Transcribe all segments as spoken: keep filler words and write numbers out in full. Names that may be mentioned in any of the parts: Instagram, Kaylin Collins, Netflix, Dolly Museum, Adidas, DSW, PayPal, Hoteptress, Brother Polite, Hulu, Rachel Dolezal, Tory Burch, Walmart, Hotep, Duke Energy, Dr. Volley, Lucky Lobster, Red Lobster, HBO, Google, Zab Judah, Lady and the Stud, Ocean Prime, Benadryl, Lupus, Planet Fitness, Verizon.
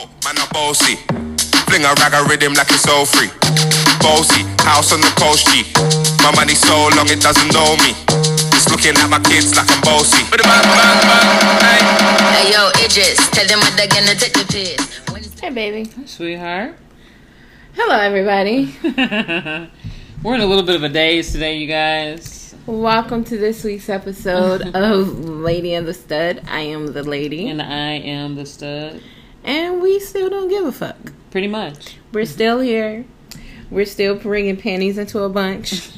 Man a bossy, fling a rag a rhythm like it's all free. Bossy, house on the coast G. My money so long it doesn't know me. It's looking at my kids like I'm bossy. Hey yo, Idris, tell them what they're gonna take the piss. Hey baby, sweetheart. Hello everybody. We're in a little bit of a daze today, you guys. Welcome to this week's episode of Lady and the Stud. I am the lady, and I am the stud. And we still don't give a fuck. Pretty much. We're still here. We're still bringing panties into a bunch.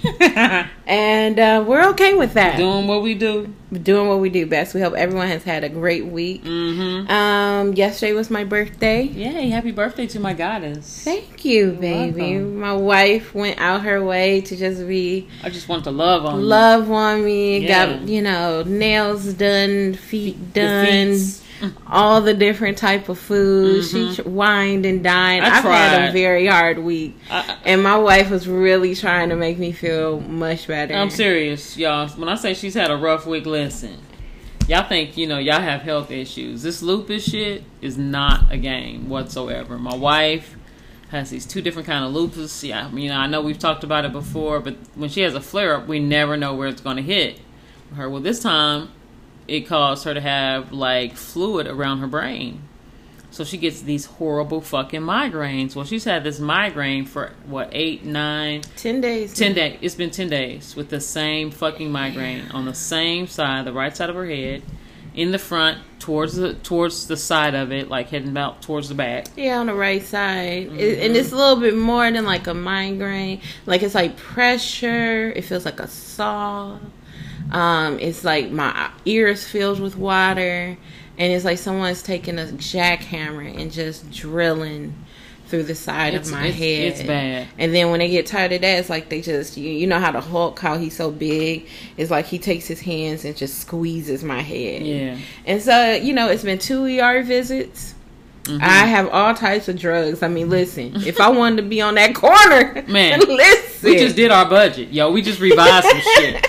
And uh, we're okay with that. Doing what we do. Doing what we do best. We hope everyone has had a great week. Mm-hmm. Um, yesterday was my birthday. Yay, happy birthday to my goddess. Thank you, You're baby. Welcome. My wife went out her way to just be... I just want to love on Love you. on me. Yeah. Got, you know, nails done, feet done. All the different type of food. Mm-hmm. She wined and dined. I I've tried. had a very hard week. I, I, and my wife was really trying to make me feel much better. I'm serious, y'all. When I say she's had a rough week, listen. Y'all think, you know, y'all have health issues. This lupus shit is not a game whatsoever. My wife has these two different kind of lupus. Yeah, you know, I know we've talked about it before, but when she has a flare-up, we never know where it's going to hit her. Well, this time... it caused her to have, like, fluid around her brain. So she gets these horrible fucking migraines. Well, she's had this migraine for, what, eight, nine? Ten days. Ten days. It's been ten days with the same fucking migraine on the same side, the right side of her head, in the front, towards the towards the side of it, like heading out towards the back. Yeah, on the right side. Mm-hmm. It, and it's a little bit more than, like, a migraine. Like, it's like pressure. It feels like a saw. Um, it's like my ears filled with water, and it's like someone's taking a jackhammer and just drilling through the side it's, of my it's, head. It's bad. And then when they get tired of that, it's like they just, you, you know how the Hulk, how he's so big, it's like he takes his hands and just squeezes my head. Yeah. And so, you know, it's been two E R visits. Mm-hmm. I have all types of drugs. I mean, listen, if I wanted to be on that corner, man, listen. We just did our budget, yo. We just revised some shit.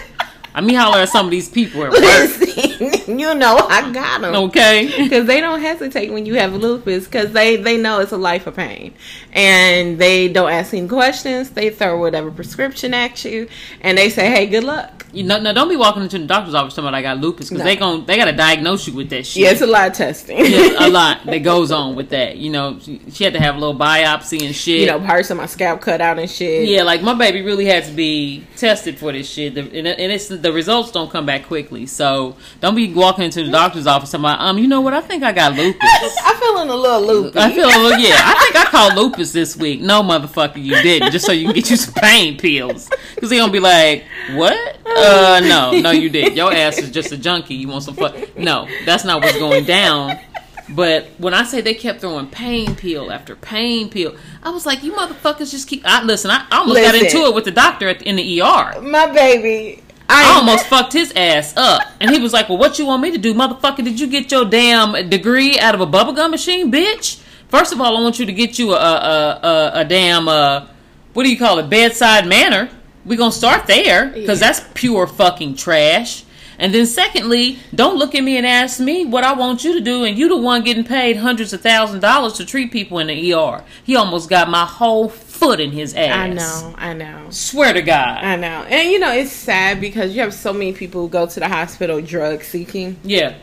I mean, holler at some of these people at work. You know, I got them. Okay. Because they don't hesitate when you have lupus, because they, they know it's a life of pain. And they don't ask any questions. They throw whatever prescription at you. And they say, hey, good luck. You know, no, don't be walking into the doctor's office talking about I got lupus, because no. they gon' they got to diagnose you with that shit. Yeah, it's a lot of testing. Yeah, a lot that goes on with that. You know, she, she had to have a little biopsy and shit. You know, parts of my scalp cut out and shit. Yeah, like my baby really had to be tested for this shit. And it's... the results don't come back quickly, so don't be walking into the doctor's office talking about, um, you know what? I think I got lupus. I'm feeling a little loopy. I feel a little, yeah. I think I caught lupus this week. No, motherfucker, you didn't. Just so you can get you some pain pills, because they gonna be like, what? Uh, no, no, you didn't. Your ass is just a junkie. You want some fuck? No, that's not what's going down. But when I say they kept throwing pain pill after pain pill, I was like, you motherfuckers just keep. I listen. I almost listen, got into it with the doctor at, in the E R. My baby. I almost fucked his ass up. And he was like, well, what you want me to do, motherfucker? Did you get your damn degree out of a bubblegum machine, bitch? First of all, I want you to get you a a, a, a damn, uh, what do you call it, bedside manner. We're going to start there, because yeah. that's pure fucking trash. And then secondly, don't look at me and ask me what I want you to do, and you the one getting paid hundreds of thousands of dollars to treat people in the E R. He almost got my whole foot in his ass. I know, I know. Swear to God. I know. And, you know, it's sad because you have so many people who go to the hospital drug-seeking. Yeah.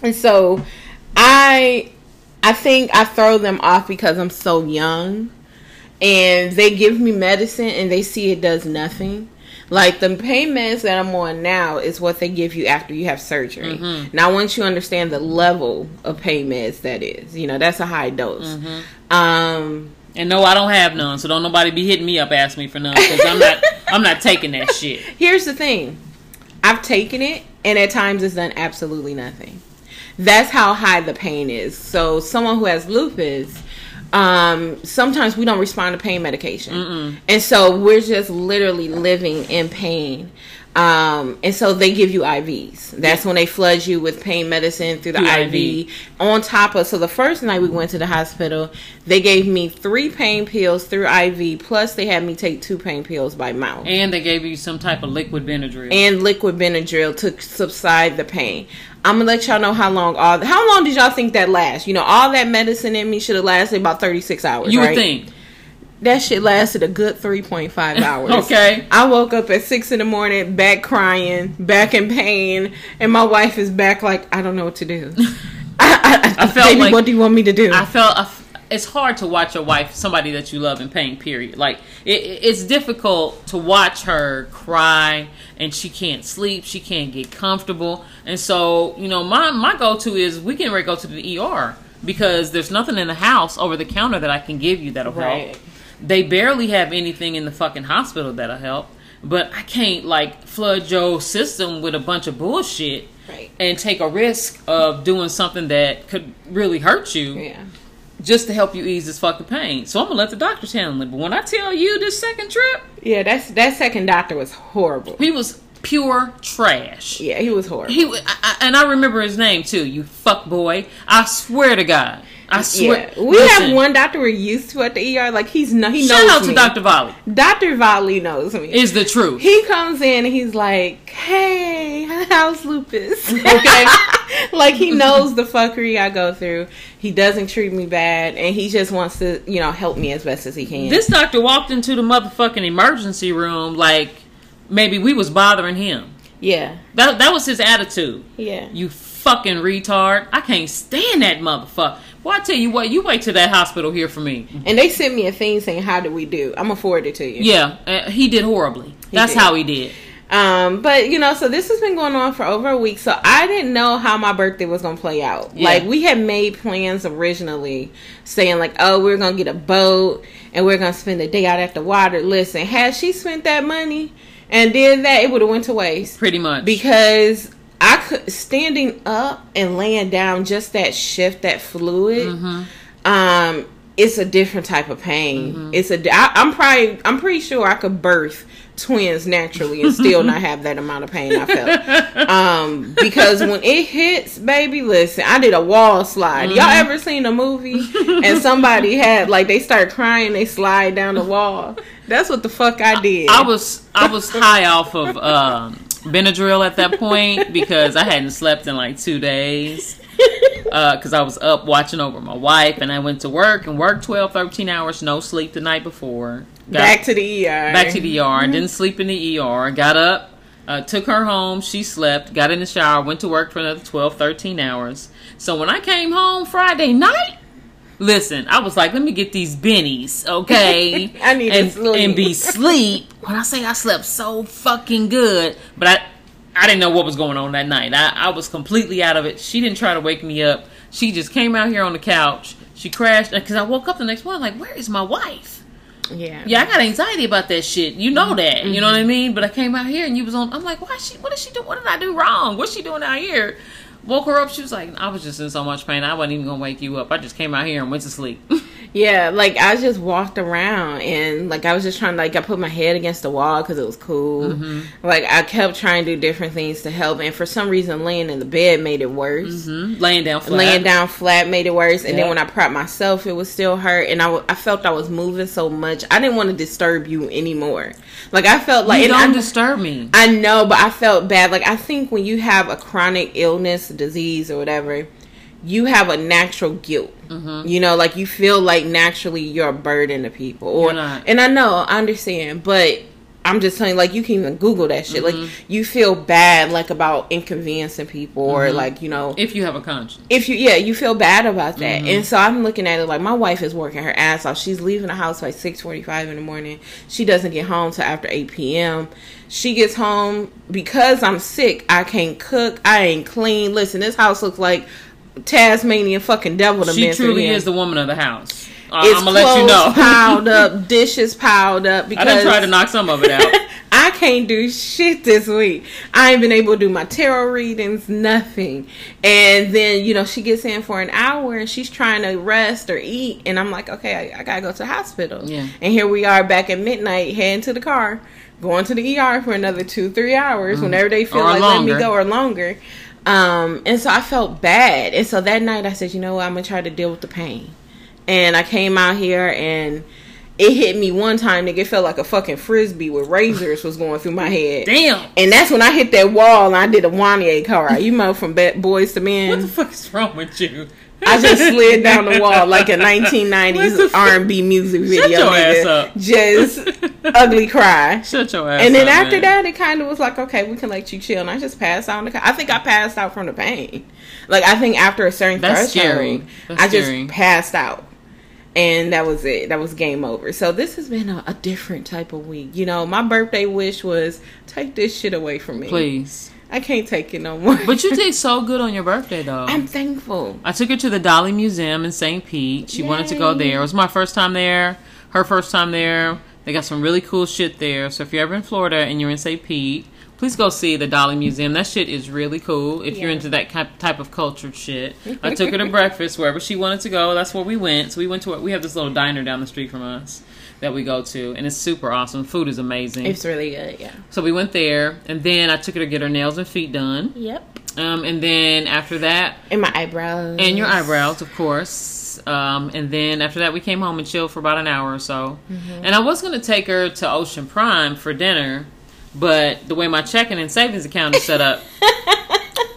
And so I, I think I throw them off because I'm so young, and they give me medicine, and they see it does nothing. Like, the pain meds that I'm on now is what they give you after you have surgery. Mm-hmm. Now, once you understand the level of pain meds that is, you know, that's a high dose. Mm-hmm. Um, and no, I don't have none, so don't nobody be hitting me up asking me for none, because I'm not, I'm not taking that shit. Here's the thing. I've taken it, and at times it's done absolutely nothing. That's how high the pain is. So, someone who has lupus... Um, sometimes we don't respond to pain medication. Mm-mm. And so we're just literally living in pain. Um, and so they give you I Vs. That's when they flood you with pain medicine through the, the I V. I V on top of. So the first night we went to the hospital, they gave me three pain pills through I V. Plus they had me take two pain pills by mouth. And they gave you some type of liquid Benadryl. And liquid Benadryl to subside the pain. I'm going to let y'all know how long all, how long did y'all think that last? You know, all that medicine in me should have lasted about thirty-six hours. You right? would think. That shit lasted a good three point five hours. Okay. I woke up at six in the morning, back crying, back in pain, and my wife is back like, I don't know what to do. I, I, I felt baby, like, what do you want me to do? I felt, I, it's hard to watch your wife, somebody that you love, in pain, period. Like, it, it's difficult to watch her cry, and she can't sleep, she can't get comfortable. And so, you know, my, my go-to is, we can go to the E R, because there's nothing in the house over the counter that I can give you that'll right. help. They barely have anything in the fucking hospital that'll help. But I can't, like, flood your system with a bunch of bullshit right. and take a risk of doing something that could really hurt you yeah. just to help you ease this fucking pain. So I'm going to let the doctors handle it. But when I tell you this second trip... Yeah, that's, that second doctor was horrible. He was pure trash. Yeah, he was horrible. He I, And I remember his name, too. You fuck boy. I swear to God. I swear. Yeah. We Listen. have one doctor we're used to at the E R. Like, he's no, he Shout knows Shout out to me. Doctor Volley. Doctor Volley knows me. Is the truth. He comes in and he's like, hey, how's lupus? Okay. Like, he knows the fuckery I go through. He doesn't treat me bad. And he just wants to, you know, help me as best as he can. This doctor walked into the motherfucking emergency room like maybe we was bothering him. Yeah. That, that was his attitude. Yeah. You fucking retard. I can't stand that motherfucker. Well, I tell you what, you wait till that hospital here for me. And they sent me a thing saying, how do we do? I'm going to forward it to you. Yeah, uh, he did horribly. He That's did. how he did. Um, but, you know, so this has been going on for over a week. So I didn't know how my birthday was going to play out. Yeah. Like, we had made plans originally saying, like, oh, we're going to get a boat and we're going to spend the day out at the water. Listen, had she spent that money and did that, it would have went to waste. Pretty much. Because... I could, standing up and laying down, just that shift, that fluid, mm-hmm. um, it's a different type of pain. Mm-hmm. It's a, I, I'm probably, I'm pretty sure I could birth twins naturally and still not have that amount of pain I felt. Um, because when it hits, baby, listen, I did a wall slide. Mm-hmm. Y'all ever seen a movie and somebody had, like, they start crying, they slide down the wall? That's what the fuck I did. I, I was, I was high off of, um, Benadryl at that point because I hadn't slept in like two days because uh, I was up watching over my wife, and I went to work and worked twelve, thirteen hours, no sleep the night before. Got back to the E R. Back to the E R. Mm-hmm. Didn't sleep in the E R. Got up, uh, took her home. She slept, got in the shower, went to work for another twelve, thirteen hours. So when I came home Friday night, listen, I was like, let me get these bennies, okay? I need and, to sleep. And be sleep. When I say I slept so fucking good, but I I didn't know what was going on that night. I, I was completely out of it. She didn't try to wake me up. She just came out here on the couch. She crashed. Because I woke up the next morning, like, where is my wife? Yeah. Yeah, I got anxiety about that shit. You know that. Mm-hmm. You know what I mean? But I came out here and you was on. I'm like, why is she, what is she doing? What did I do wrong? What's she doing out here? Woke her up. She was like, I was just in so much pain. I wasn't even going to wake you up. I just came out here and went to sleep. Yeah, like, I just walked around and, like, I was just trying to, like, I put my head against the wall because it was cool. Mm-hmm. Like, I kept trying to do different things to help. And for some reason, laying in the bed made it worse. Mm-hmm. Laying down flat. Laying down flat made it worse. Yeah. And then when I propped myself, it was still hurt. And I, w- I felt I was moving so much. I didn't want to disturb you anymore. Like, I felt like... You don't I, disturb me. I know, but I felt bad. Like, I think when you have a chronic illness, disease, or whatever... you have a natural guilt. Mm-hmm. You know, like, you feel like naturally you're a burden to people. Or, you're not. And I know, I understand, but I'm just telling you, like, you can even Google that shit. Mm-hmm. Like, you feel bad, like, about inconveniencing people or, mm-hmm. like, you know. If you have a conscience. If you, yeah, you feel bad about that. Mm-hmm. And so I'm looking at it like, my wife is working her ass off. She's leaving the house by six forty-five in the morning. She doesn't get home till after eight p.m. She gets home. Because I'm sick, I can't cook. I ain't clean. Listen, this house looks like Tasmanian fucking devil to She truly is the woman of the house. Uh, I'm gonna let you know. It's clothes piled up, dishes piled up. Because I done tried to knock some of it out. I I can't do shit this week. I ain't been able to do my tarot readings, nothing. And then, you know, she gets in for an hour and she's trying to rest or eat. And I'm like, okay, I, I gotta go to the hospital. Yeah. And here we are back at midnight, heading to the car, going to the E R for another two, three hours, mm-hmm. whenever they feel or like longer. Let me go or longer. Um, and so I felt bad. And so that night I said, you know what, I'm gonna try to deal with the pain. And I came out here and it hit me one time, nigga. It felt like a fucking frisbee with razors was going through my head. Damn. And that's when I hit that wall and I did a Wanye car. You know, from Boys to Men. What the fuck is wrong with you? I just slid down the wall like a nineteen nineties R and B music video. Shut your nigga. Ass up. Just ugly cry. Shut your ass up. And then up, after man. That, it kind of was like, okay, we can let you chill. And I just passed out. I think I passed out from the pain. Like, I think after a certain That's threshold, That's I just scary. Passed out. And that was it. That was game over. So this has been a, a different type of week. You know, my birthday wish was, take this shit away from me. Please. I can't take it no more. But you did so good on your birthday, though. I'm thankful. I took her to the Dolly Museum in Saint Pete. She Yay. Wanted to go there. It was my first time there. Her first time there. They got some really cool shit there. So if you're ever in Florida and you're in Saint Pete, please go see the Dolly Museum. That shit is really cool if yeah. you're into that type of cultured shit. I took her to breakfast wherever she wanted to go. That's where we went. So we went to a, we have this little diner down the street from us that we go to, and it's super awesome. Food is amazing. It's really good, yeah. So we went there, and then I took her to get her nails and feet done. Yep. Um, and then after that, and my eyebrows, and your eyebrows, of course. Um, and then after that, we came home and chilled for about an hour or so. Mm-hmm. And I was gonna take her to Ocean Prime for dinner. But the way my checking and savings account is set up,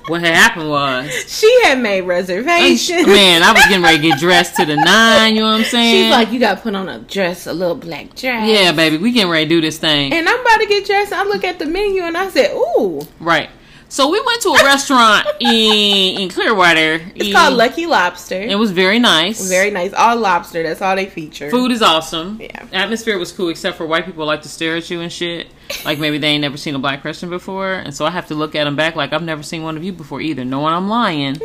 what had happened was... She had made reservations. Man, I was getting ready to get dressed to the nine, you know what I'm saying? She's like, you got to put on a dress, a little black dress. Yeah, baby, we getting ready to do this thing. And I'm about to get dressed. I look at the menu and I said, ooh. Right. So we went to a restaurant in, in Clearwater. It's in, called Lucky Lobster. It was very nice. Very nice. All lobster. That's all they feature. Food is awesome. Yeah. Atmosphere was cool, except for white people like to stare at you and shit. Like maybe they ain't never seen a black person before. And so I have to look at them back like I've never seen one of you before either. Knowing I'm lying.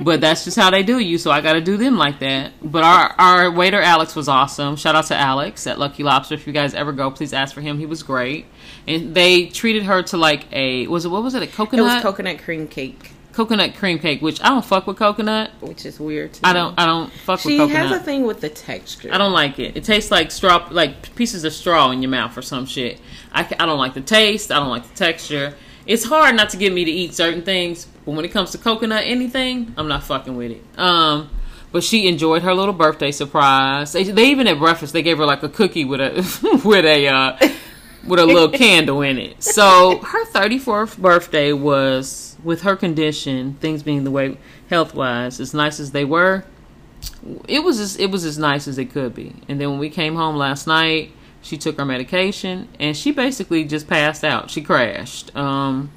But that's just how they do you. So I got to do them like that. But our, our waiter, Alex, was awesome. Shout out to Alex at Lucky Lobster. If you guys ever go, please ask for him. He was great. And they treated her to like a, was it, what was it, a coconut? It was coconut cream cake. Coconut cream cake, which I don't fuck with coconut. Which is weird to me. I don't, I don't fuck she with coconut. She has a thing with the texture. I don't like it. It tastes like straw, like pieces of straw in your mouth or some shit. I, I don't like the taste. I don't like the texture. It's hard not to get me to eat certain things, but when it comes to coconut anything, I'm not fucking with it. Um... But she enjoyed her little birthday surprise. They, they even at breakfast, they gave her like a cookie with a, with a, uh... with a little candle in it. So her thirty-fourth birthday was, with her condition, things being the way health-wise, as nice as they were, it was as, it was as nice as it could be. And then when we came home last night, she took her medication and she basically just passed out. She crashed. Um,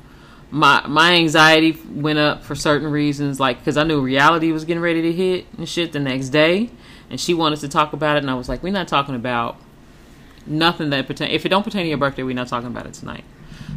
my my anxiety went up for certain reasons, like because I knew reality was getting ready to hit and shit the next day, and she wanted to talk about it, and I was like, we're not talking about nothing that pertain. If it don't pertain to your birthday, we're not talking about it tonight.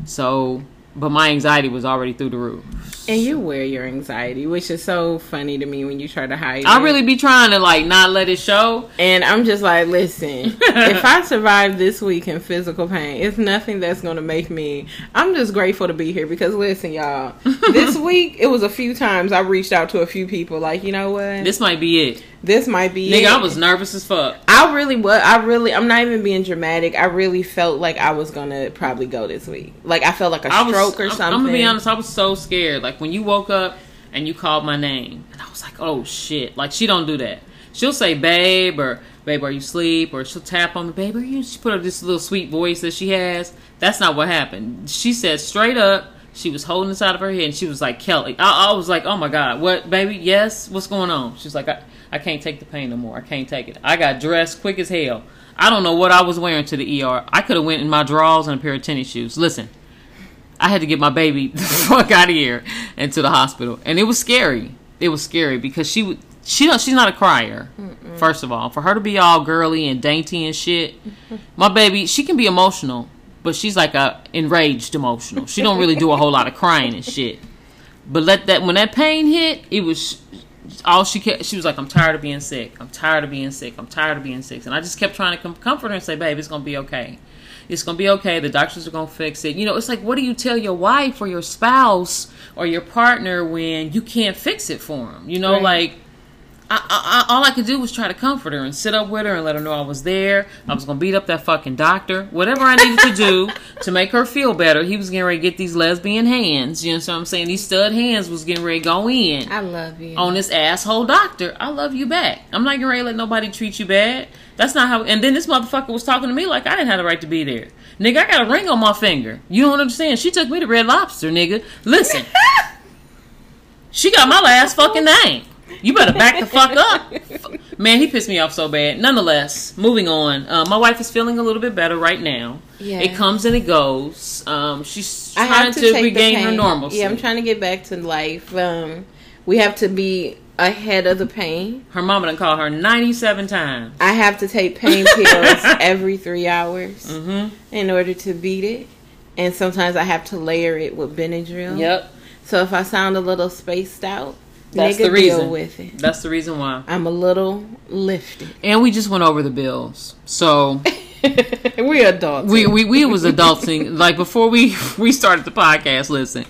So, but my anxiety was already through the roof. And you wear your anxiety, which is so funny to me when you try to hide I it. I really be trying to like not let it show. And I'm just like, listen, if I survive this week in physical pain, it's nothing that's gonna make me. I'm just grateful to be here because listen, y'all, this week it was a few times I reached out to a few people, like you know what, this might be it. This might be Nigga, it. I was nervous as fuck. I really was. I really, I'm not even being dramatic. I really felt like I was going to probably go this week. Like, I felt like a I stroke was, or I'm, something. I'm going to be honest. I was so scared. Like, when you woke up and you called my name, and I was like, oh, shit. Like, she don't do that. She'll say, babe, or babe, are you asleep? Or she'll tap on me, babe, are you? She put up this little sweet voice that she has. That's not what happened. She said straight up, she was holding this out of her head, and she was like, Kelly. I, I was like, oh, my God. What, baby? Yes? What's going on? She was like, I... I can't take the pain no more. I can't take it. I got dressed quick as hell. I don't know what I was wearing to the E R. I could have went in my drawers and a pair of tennis shoes. Listen, I had to get my baby the fuck out of here and to the hospital. And it was scary. It was scary because she would, she don't, she's not a crier, Mm-mm. first of all. For her to be all girly and dainty and shit, my baby, she can be emotional, but she's like a enraged emotional. She don't really do a whole lot of crying and shit. But let that when that pain hit, it was... All she kept, she was like, I'm tired of being sick. I'm tired of being sick. I'm tired of being sick. And I just kept trying to com- comfort her and say, babe, it's going to be okay. It's going to be okay. The doctors are going to fix it. You know, it's like, what do you tell your wife or your spouse or your partner when you can't fix it for them? You know, right. like, I, I, all I could do was try to comfort her and sit up with her and let her know I was there. I was going to beat up that fucking doctor. Whatever I needed to do to make her feel better. He was getting ready to get these lesbian hands. You know what I'm saying? These stud hands was getting ready to go in. I love you. On this asshole doctor. I love you back. I'm not getting ready to let nobody treat you bad. That's not how... And then this motherfucker was talking to me like I didn't have the right to be there. Nigga, I got a ring on my finger. You don't understand. She took me to Red Lobster, nigga. Listen. She got my last fucking name. You better back the fuck up. Man, he pissed me off so bad. Nonetheless, moving on. Uh, my wife is feeling a little bit better right now. Yeah. It comes and it goes. Um, she's I trying to, to regain her normalcy. Yeah, I'm trying to get back to life. Um, we have to be ahead of the pain. Her mama done called her ninety-seven times. I have to take pain pills every three hours mm-hmm. in order to beat it. And sometimes I have to layer it with Benadryl. Yep. So if I sound a little spaced out, That's Nigga the reason. Deal with it. That's the reason why I'm a little lifted. And we just went over the bills, so we adults. We we we was adulting. Like before we we started the podcast. Listen,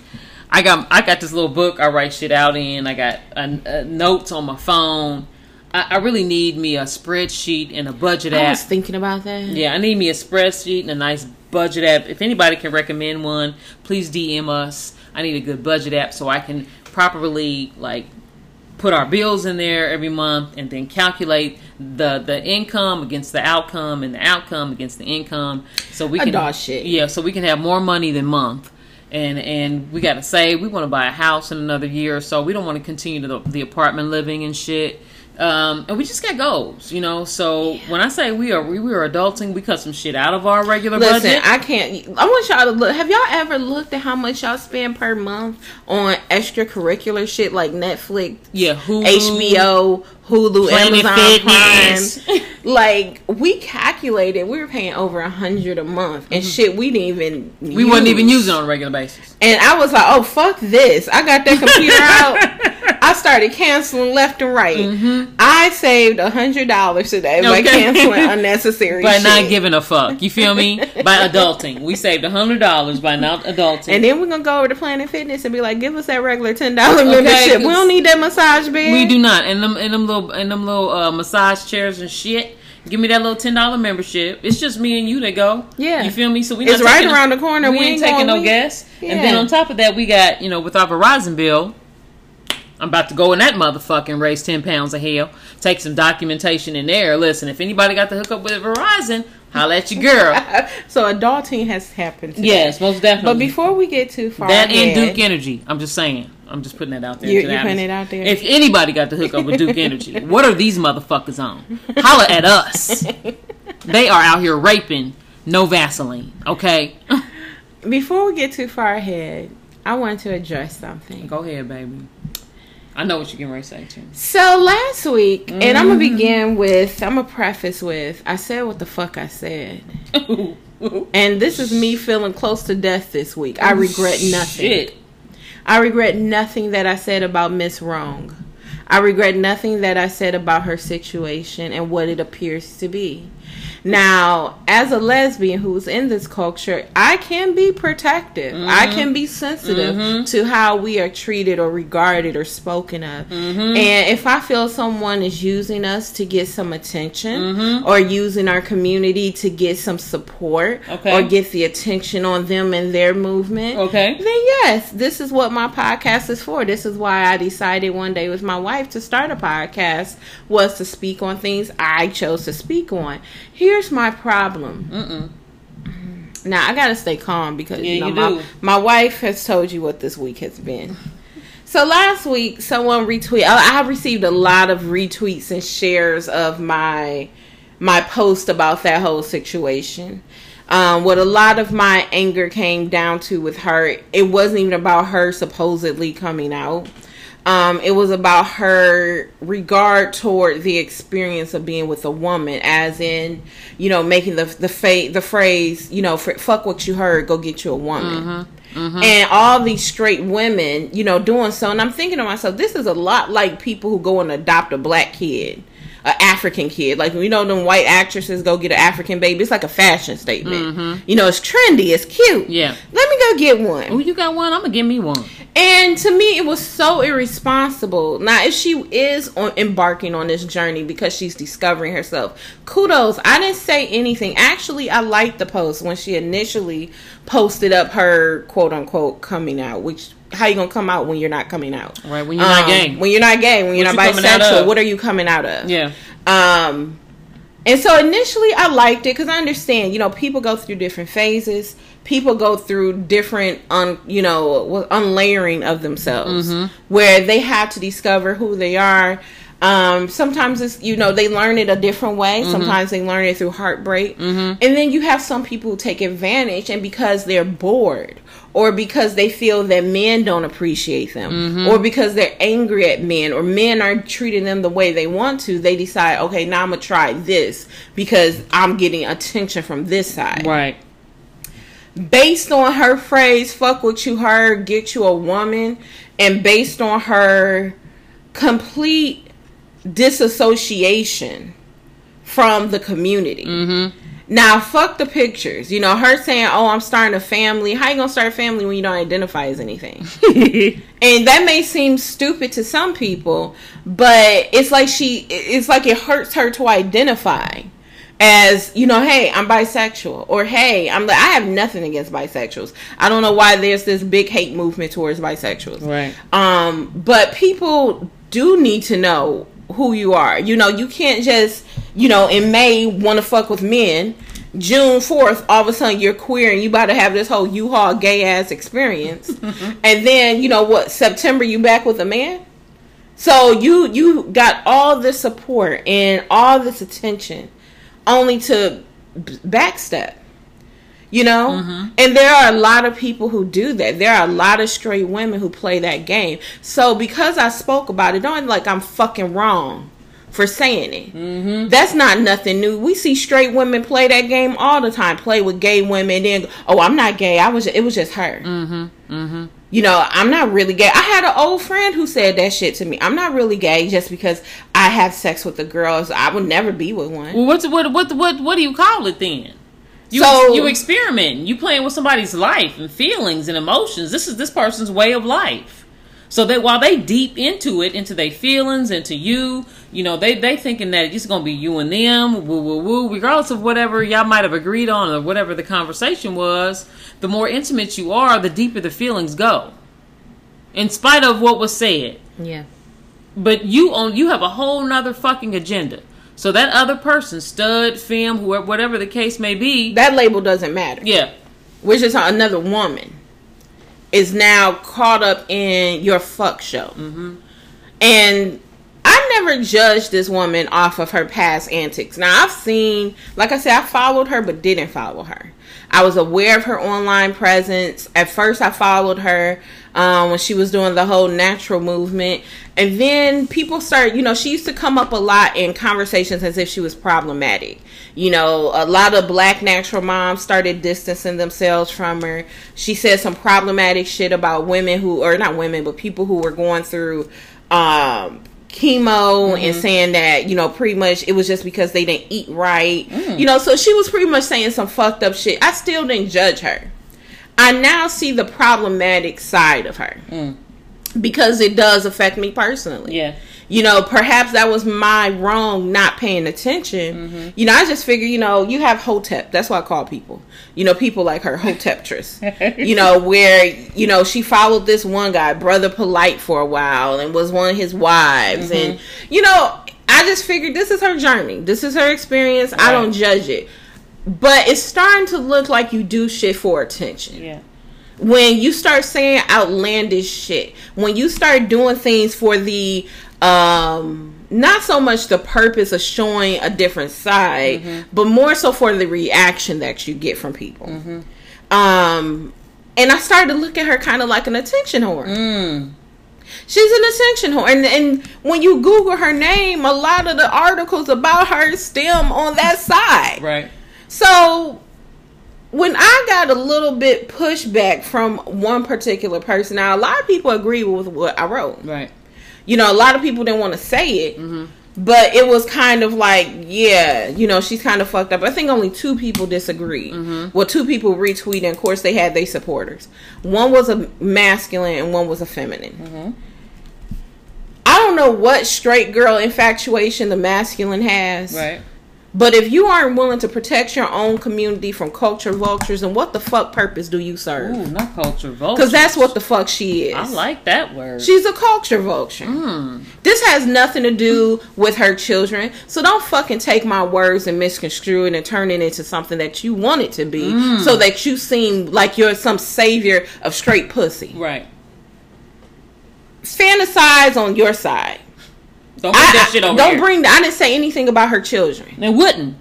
I got I got this little book I write shit out in. I got a, a notes on my phone. I, I really need me a spreadsheet and a budget app. I was thinking about that. Yeah, I need me a spreadsheet and a nice budget app. If anybody can recommend one, please D M us. I need a good budget app so I can properly like put our bills in there every month and then calculate the the income against the outcome and the outcome against the income so we can dog shit. Yeah, so we can have more money than month and and we gotta save. We want to buy a house in another year or so. We don't want to continue the, the apartment living and shit. Um, and we just got goals, you know. So yeah. when I say we are we, we are adulting, we cut some shit out of our regular Listen, budget. Listen, I can't. I want y'all to look. Have y'all ever looked at how much y'all spend per month on extracurricular shit like Netflix, yeah, Hulu, H B O, Hulu, Planet Amazon Prime? Like we calculated, we were paying over a hundred a month, and mm-hmm. shit we didn't even we use. wasn't even using on a regular basis. And I was like, oh fuck this! I got that computer out. I started canceling left and right. Mm-hmm. I saved one hundred dollars today okay. by canceling unnecessary by shit. By not giving a fuck. You feel me? By adulting. We saved one hundred dollars by not adulting. And then we're going to go over to Planet Fitness and be like, give us that regular ten dollars membership. Okay, we don't need that massage bed. We do not. And them, and them little, and them little uh, massage chairs and shit. Give me that little ten dollars membership. It's just me and you that go. Yeah. You feel me? So we It's right taking, around the corner. We, we ain't taking no we, guests. Yeah. And then on top of that, we got, you know, with our Verizon bill, I'm about to go in that motherfucker and raise ten pounds of hell. Take some documentation in there. Listen, if anybody got the hookup with Verizon, holla at your girl. So adulting has happened today. Yes, most definitely. But before we get too far That ahead, and Duke Energy. I'm just saying. I'm just putting that out there. You're, you're putting it out there. If anybody got the hookup with Duke Energy, what are these motherfuckers on? Holla at us. They are out here raping. No Vaseline. Okay? Before we get too far ahead, I want to address something. Go ahead, baby. I know what you're getting ready to say, too. So, last week, mm-hmm. and I'm going to begin with, I'm going to preface with, I said what the fuck I said. And this is me feeling close to death this week. I regret nothing. Shit. I regret nothing that I said about Miss Wrong. I regret nothing that I said about her situation and what it appears to be. Now, as a lesbian who's in this culture, I can be protective. Mm-hmm. I can be sensitive mm-hmm. to how we are treated or regarded or spoken of. Mm-hmm. And if I feel someone is using us to get some attention mm-hmm. or using our community to get some support okay. or get the attention on them and their movement, okay. then yes, this is what my podcast is for. This is why I decided one day with my wife to start a podcast, was to speak on things I chose to speak on. Here's my problem. Mm-mm. Now, I got to stay calm because yeah, you know, you my, do. my wife has told you what this week has been. So last week, someone retweeted. I, I received a lot of retweets and shares of my, my post about that whole situation. Um, what a lot of my anger came down to with her, it wasn't even about her supposedly coming out. Um, it was about her regard toward the experience of being with a woman, as in, you know, making the the, fa- the phrase, you know, f- fuck what you heard, go get you a woman. Mm-hmm. Mm-hmm. And all these straight women, you know, doing so. And I'm thinking to myself, this is a lot like people who go and adopt a black kid. an African kid. Like, you know, them white actresses go get an African baby. It's like a fashion statement. Mm-hmm. You know, it's trendy. It's cute. Yeah. Let me go get one. Oh, you got one? I'm going to give me one. And to me, it was so irresponsible. Now, if she is on, embarking on this journey because she's discovering herself, kudos. I didn't say anything. Actually, I liked the post when she initially posted up her quote-unquote coming out, which... How you gonna come out when you're not coming out? Right, when you're um, not gay. When you're not gay, when you're what not you bisexual, what are you coming out of? Yeah. Um, and so initially I liked it because I understand, you know, people go through different phases. People go through different, un, you know, unlayering of themselves, mm-hmm. where they have to discover who they are. Um, sometimes it's, you know, they learn it a different way. Mm-hmm. Sometimes they learn it through heartbreak. Mm-hmm. And then you have some people who take advantage, and because they're bored, or because they feel that men don't appreciate them, mm-hmm. or because they're angry at men, or men aren't treating them the way they want to, they decide, okay, now I'm going to try this because I'm getting attention from this side. Right. Based on her phrase, fuck what you heard, get you a woman, and based on her complete disassociation from the community. Mm-hmm. Now, fuck the pictures. You know, her saying, oh, I'm starting a family. How you going to start a family when you don't identify as anything? And that may seem stupid to some people, but it's like she, it's like it hurts her to identify as, you know, hey, I'm bisexual. Or, hey, I'm. I have nothing against bisexuals. I don't know why there's this big hate movement towards bisexuals. Right. Um, but people do need to know who you are. You know, you can't just, you know, in May want to fuck with men. June fourth, all of a sudden you're queer and you about to have this whole U-Haul gay ass experience. And then, you know what, September you back with a man? So you you got all this support and all this attention only to backstep, you know? Mm-hmm. And there are a lot of people who do that. There are a lot of straight women who play that game. So because I spoke about it, don't like I'm fucking wrong for saying it. Mm-hmm. That's not nothing new. We see straight women play that game all the time. Play with gay women and then, oh, I'm not gay. I was. It was just her. Mm-hmm. Mm-hmm. You know, I'm not really gay. I had an old friend who said that shit to me. I'm not really gay just because I have sex with the girls. I would never be with one. Well, what's, what, what, what, what do you call it then? You, so, you experimenting. You playing with somebody's life and feelings and emotions. This is this person's way of life. So that while they deep into it, into their feelings, into you, you know, they they thinking that it's going to be you and them, woo, woo, woo, regardless of whatever y'all might have agreed on or whatever the conversation was, the more intimate you are, the deeper the feelings go. In spite of what was said. Yeah. But you own, you have a whole nother fucking agenda. So that other person, stud, femme, whoever, whatever the case may be. That label doesn't matter. Yeah. Which is another woman is now caught up in your fuck show. Mm-hmm. And I never judged this woman off of her past antics. Now, I've seen, like I said, I followed her but didn't follow her. I was aware of her online presence. At first, I followed her um, when she was doing the whole natural movement. And then people started, you know, she used to come up a lot in conversations as if she was problematic. You know, a lot of black natural moms started distancing themselves from her. She said some problematic shit about women who, or not women, but people who were going through um chemo, mm-hmm. and saying that, you know, pretty much it was just because they didn't eat right. Mm. You know, so she was pretty much saying some fucked up shit. I still didn't judge her. I now see the problematic side of her. Mm. Because it does affect me personally. Yeah. You know, perhaps that was my wrong not paying attention. Mm-hmm. You know, I just figure, you know, you have Hotep. That's what I call people. You know, people like her, Hoteptress. You know, where, you know, she followed this one guy, Brother Polite, for a while and was one of his wives. Mm-hmm. And, you know, I just figured this is her journey. This is her experience. Right. I don't judge it. But it's starting to look like you do shit for attention. Yeah. When you start saying outlandish shit, when you start doing things for the, um, not so much the purpose of showing a different side, mm-hmm. but more so for the reaction that you get from people. Mm-hmm. Um, and I started to look at her kind of like an attention whore. Mm. She's an attention whore. And, and when you Google her name, a lot of the articles about her stem on that side. Right. So when I got a little bit pushback from one particular person, now a lot of people agree with what I wrote. Right. You know, a lot of people didn't want to say it, mm-hmm. But it was kind of like, yeah, you know, she's kind of fucked up. I think only two people disagreed. Mm-hmm. Well, two people retweeted, and of course they had their supporters. One was a masculine and one was a feminine. Mm-hmm. I don't know what straight girl infatuation the masculine has. Right. But if you aren't willing to protect your own community from culture vultures, then what the fuck purpose do you serve? Ooh, not culture vultures. Because that's what the fuck she is. I like that word. She's a culture vulture. Mm. This has nothing to do with her children. So don't fucking take my words and misconstrue it and turn it into something that you want it to be. Mm. So that you seem like you're some savior of straight pussy. Right. Fantasize on your side. Don't bring I, that shit over Don't here. bring. I didn't say anything about her children. It wouldn't.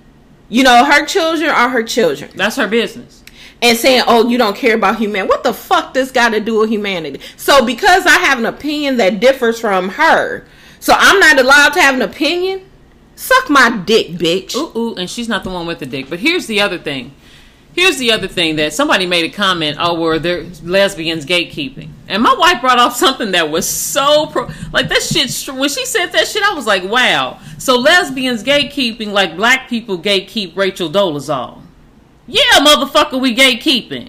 You know, her children are her children. That's her business. And saying, oh, you don't care about humanity. What the fuck this got to do with humanity? So because I have an opinion that differs from her, so I'm not allowed to have an opinion? Suck my dick, bitch. Ooh, ooh, and she's not the one with the dick. But here's the other thing. Here's the other thing that somebody made a comment, oh, were there lesbians gatekeeping? And my wife brought off something that was so, pro- like that shit, when she said that shit, I was like, wow. So lesbians gatekeeping like black people gatekeep Rachel Dolezal. Yeah, motherfucker, we gatekeeping.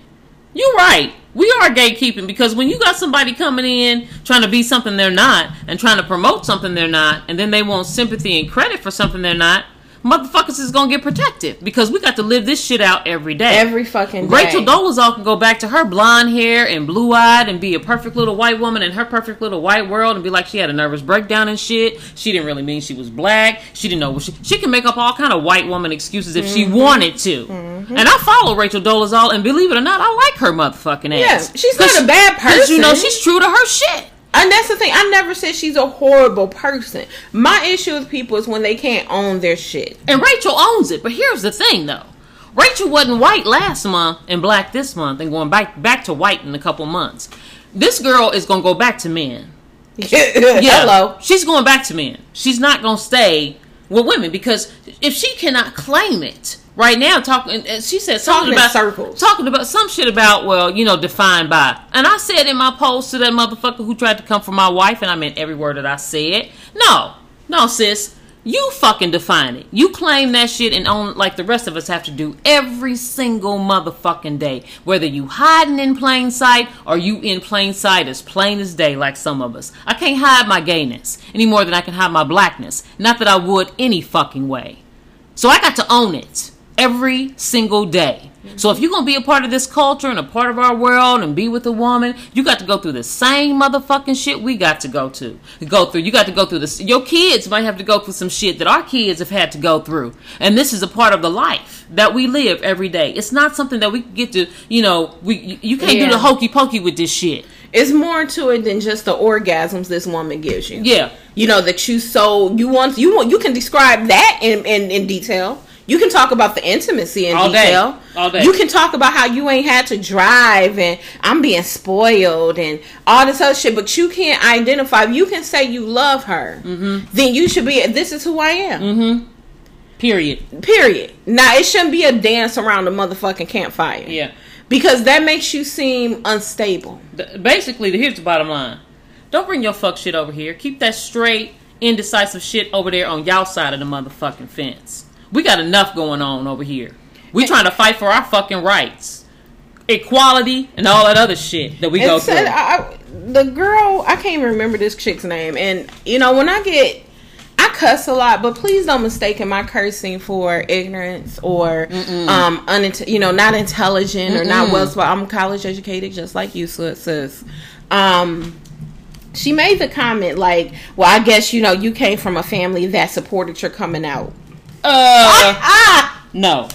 You're right. We are gatekeeping because when you got somebody coming in trying to be something they're not and trying to promote something they're not, and then they want sympathy and credit for something they're not, motherfuckers is gonna get protective because we got to live this shit out every day. Every fucking day. Rachel Dolezal can go back to her blonde hair and blue eyed and be a perfect little white woman in her perfect little white world and be like she had a nervous breakdown and shit. She didn't really mean she was black. She didn't know what she... She can make up all kind of white woman excuses if mm-hmm. she wanted to. Mm-hmm. And I follow Rachel Dolezal and believe it or not, I like her motherfucking ass. Yeah, she's not a bad person. Because you know she's true to her shit. And that's the thing. I never said she's a horrible person. My issue with people is when they can't own their shit. And Rachel owns it. But here's the thing, though. Rachel wasn't white last month and black this month and going back back to white in a couple months. This girl is going to go back to men. Yeah. Hello. She's going back to men. She's not going to stay with women because if she cannot claim it. Right now, talking, she said something about circles. Talking about some shit about, well, you know, defined by. And I said in my post to that motherfucker who tried to come for my wife, and I meant every word that I said. No, no, sis, you fucking define it. You claim that shit and own like the rest of us have to do every single motherfucking day. Whether you hiding in plain sight or you in plain sight as plain as day, like some of us. I can't hide my gayness any more than I can hide my blackness. Not that I would any fucking way. So I got to own it. Every single day. Mm-hmm. So if you're going to be a part of this culture and a part of our world and be with a woman, you got to go through the same motherfucking shit we got to go to. Go through. You got to go through this. Your kids might have to go through some shit that our kids have had to go through. And this is a part of the life that we live every day. It's not something that we get to, you know, we you can't yeah. do the hokey pokey with this shit. It's more to it than just the orgasms this woman gives you. Yeah. You know, that you so, you want, you want, you can describe that in, in, in detail. You can talk about the intimacy in all detail. Day. All day. You can talk about how you ain't had to drive and I'm being spoiled and all this other shit, but you can't identify. You can say you love her. Mm-hmm. Then you should be, this is who I am. Mm-hmm. Period. Period. Now, it shouldn't be a dance around a motherfucking campfire. Yeah. Because that makes you seem unstable. Basically, here's the bottom line. Don't bring your fuck shit over here. Keep that straight, indecisive shit over there on y'all side of the motherfucking fence. We got enough going on over here. We trying to fight for our fucking rights, equality, and all that other shit that we and go so through. I, the girl, I can't even remember this chick's name. And, you know, when I get, I cuss a lot, but please don't mistake my cursing for ignorance or, Mm-mm. um, unint- you know, not intelligent Mm-mm. or not well spoken. I'm college educated just like you, sis. Um... She made the comment like, well, I guess, you know, you came from a family that supported your coming out. Uh, ah, ah. No.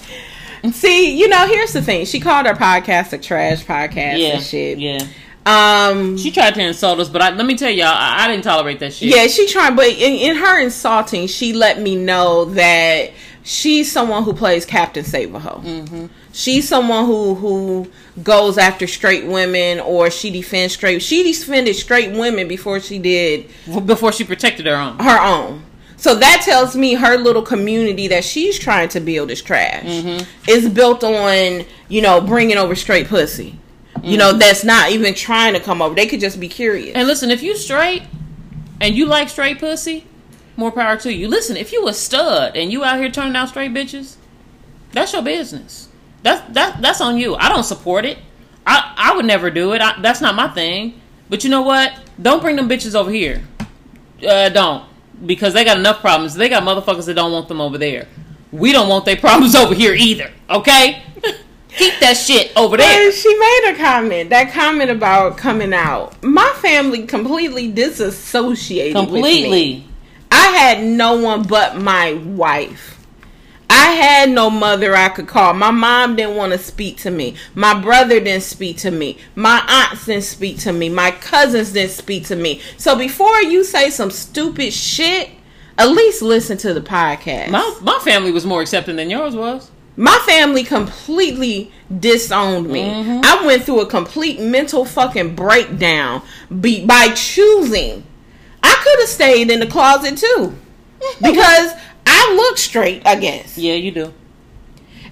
See, you know, here's the thing. She called her podcast a trash podcast yeah, and shit. Yeah. Um, she tried to insult us, but I, let me tell y'all, I, I didn't tolerate that shit. Yeah, she tried, but in, in her insulting, she let me know that she's someone who plays Captain Save-A-Ho. Mm-hmm. She's someone who who goes after straight women, or she defends straight. She defended straight women before she did. Before she protected her own. Her own. So that tells me her little community that she's trying to build is trash. Mm-hmm. It's built on, you know, bringing over straight pussy. Mm-hmm. You know, that's not even trying to come over. They could just be curious. And listen, if you straight and you like straight pussy, more power to you. Listen, if you a stud and you out here turning out straight bitches, that's your business. That's, that, that's on you. I don't support it. I, I would never do it. I, that's not my thing. But you know what? Don't bring them bitches over here. Uh, don't. Because they got enough problems. They got motherfuckers that don't want them over there. We don't want their problems over here either. Okay? Keep that shit over there. And she made a comment. That comment about coming out. My family completely disassociated completely. with me. I had no one but my wife. I had no mother I could call. My mom didn't want to speak to me. My brother didn't speak to me. My aunts didn't speak to me. My cousins didn't speak to me. So before you say some stupid shit, at least listen to the podcast. My, my family was more accepting than yours was. My family completely disowned me. Mm-hmm. I went through a complete mental fucking breakdown be, by choosing. I could have stayed in the closet too. Because I look straight, I guess. Yeah, you do.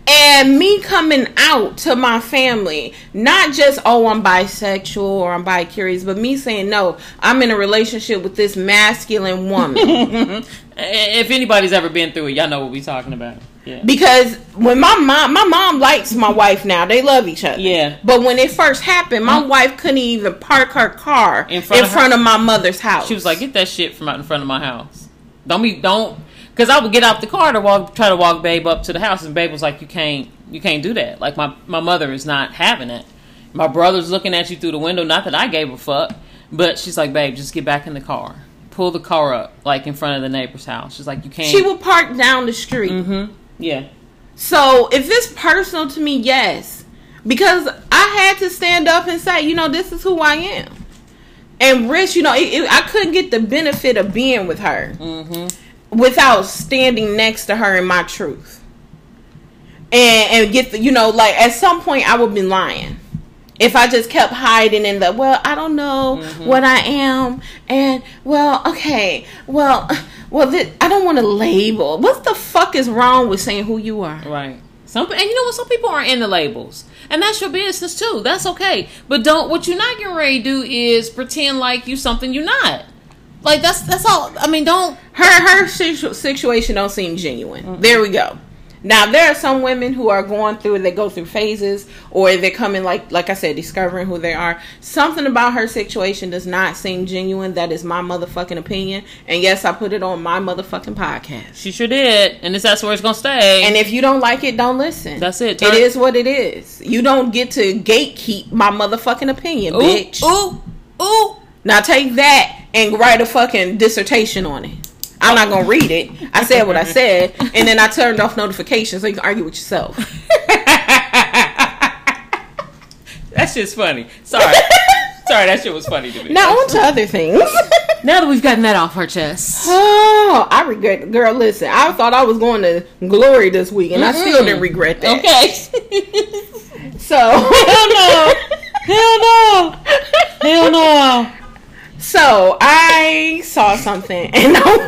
And me coming out to my family, not just, oh, I'm bisexual or I'm bi-curious, but me saying, no, I'm in a relationship with this masculine woman. If anybody's ever been through it, y'all know what we're talking about. Yeah. Because when my mom, my mom likes my wife now. They love each other. Yeah. But when it first happened, my mm-hmm. wife couldn't even park her car in front, in of, front of my mother's house. She was like, get that shit from out in front of my house. Don't be, don't. Because I would get out the car to walk, try to walk Babe up to the house, and Babe was like, you can't, you can't do that. Like, my, my mother is not having it. My brother's looking at you through the window. Not that I gave a fuck, but she's like, Babe, just get back in the car. Pull the car up, like, in front of the neighbor's house. She's like, you can't. She will park down the street. Mm-hmm. Yeah. So, if it's personal to me, yes. Because I had to stand up and say, you know, this is who I am. And Rich, you know, it, it, I couldn't get the benefit of being with her. Mm-hmm. Without standing next to her in my truth. And and get the, you know, like, at some point I would be lying. If I just kept hiding in the, well, I don't know mm-hmm. what I am. And, well, okay. Well, well, th- I don't want to label. What the fuck is wrong with saying who you are? Right. Some, and you know what? Some people aren't into labels. And that's your business, too. That's okay. But don't, what you're not getting ready to do is pretend like you something you're not. Like, that's that's all. I mean, don't. Her her situ- situation don't seem genuine. Mm-hmm. There we go. Now, there are some women who are going through, they go through phases, or they're coming, like like I said, discovering who they are. Something about her situation does not seem genuine. That is my motherfucking opinion. And yes, I put it on my motherfucking podcast. She sure did. And it's, that's where it's going to stay. And if you don't like it, don't listen. That's it. Turn- it is what it is. You don't get to gatekeep my motherfucking opinion, ooh, bitch. Ooh, ooh. Now, take that and write a fucking dissertation on it. I'm not going to read it. I said what I said. And then I turned off notifications so you can argue with yourself. That shit's funny. Sorry. Sorry, that shit was funny to me. Now, on to other things. Now that we've gotten that off our chest. Oh, I regret it. Girl, listen. I thought I was going to glory this week, and mm-hmm. I still didn't regret that. Okay. So. Hell no. Hell no. Hell no. So, I saw something, and sorry,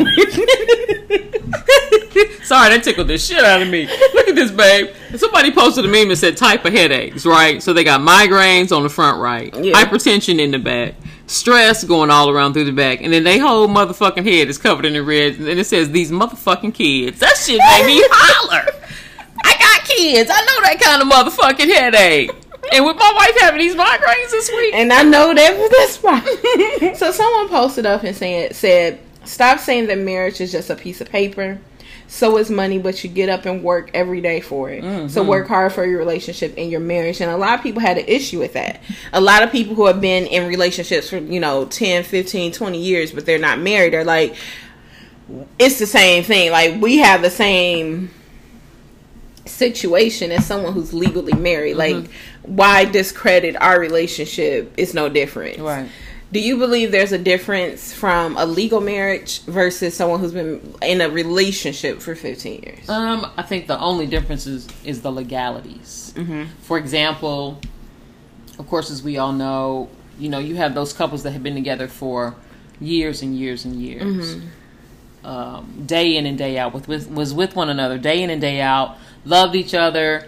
that tickled the shit out of me. Look at this, babe. Somebody posted a meme that said, type of headaches, right? So, they got migraines on the front right, yeah. Hypertension in the back, stress going all around through the back, and then they whole motherfucking head is covered in the red, and it says, these motherfucking kids. That shit made me holler. I got kids. I know that kind of motherfucking headache. And with my wife having these migraines this week. And I know that was this why. So someone posted up and said, said, stop saying that marriage is just a piece of paper. So is money, but you get up and work every day for it. Mm-hmm. So work hard for your relationship and your marriage. And a lot of people had an issue with that. A lot of people who have been in relationships for, you know, ten, fifteen, twenty years, but they're not married, are like, it's the same thing. Like, we have the same situation as someone who's legally married. Like, mm-hmm. why discredit our relationship? It's no difference. Right. Do you believe there's a difference from a legal marriage versus someone who's been in a relationship for fifteen years? Um, I think the only difference is, is the legalities. Mm-hmm. For example, of course, as we all know, you know, you have those couples that have been together for years and years and years. Mm-hmm. Um, day in and day out. With, with was with one another. Day in and day out. Loved each other,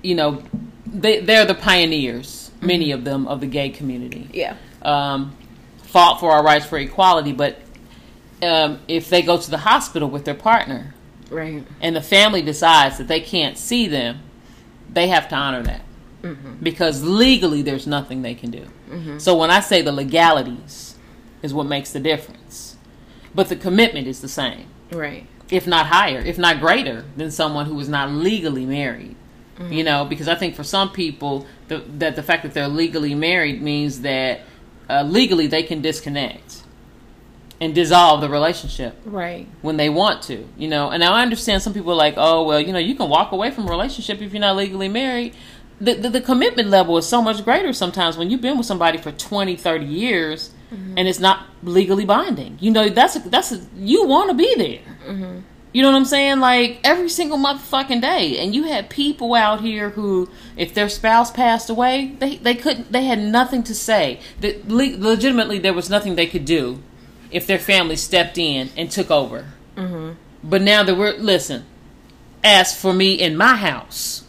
you know, they, they're the pioneers, many of them, of the gay community. Yeah. Um, fought for our rights for equality, but um, if they go to the hospital with their partner, right, and the family decides that they can't see them, they have to honor that. Mm-hmm. Because legally there's nothing they can do. Mm-hmm. So when I say the legalities is what makes the difference, but the commitment is the same, right? If not higher, if not greater than someone who is not legally married. Mm-hmm. You know, because I think for some people the, that the fact that they're legally married means that uh, legally they can disconnect and dissolve the relationship, right, when they want to, you know. And now I understand some people are like, oh, well, you know, you can walk away from a relationship if you're not legally married. The, the, the commitment level is so much greater sometimes when you've been with somebody for twenty, thirty years, mm-hmm, and it's not legally binding. You know, that's a, that's a, you want to be there. Mm-hmm. You know what I'm saying? Like every single motherfucking day. And you had people out here who, if their spouse passed away, they, they couldn't, they had nothing to say. The, le- legitimately, there was nothing they could do if their family stepped in and took over. Mm-hmm. But now that we're, listen, as for me in my house,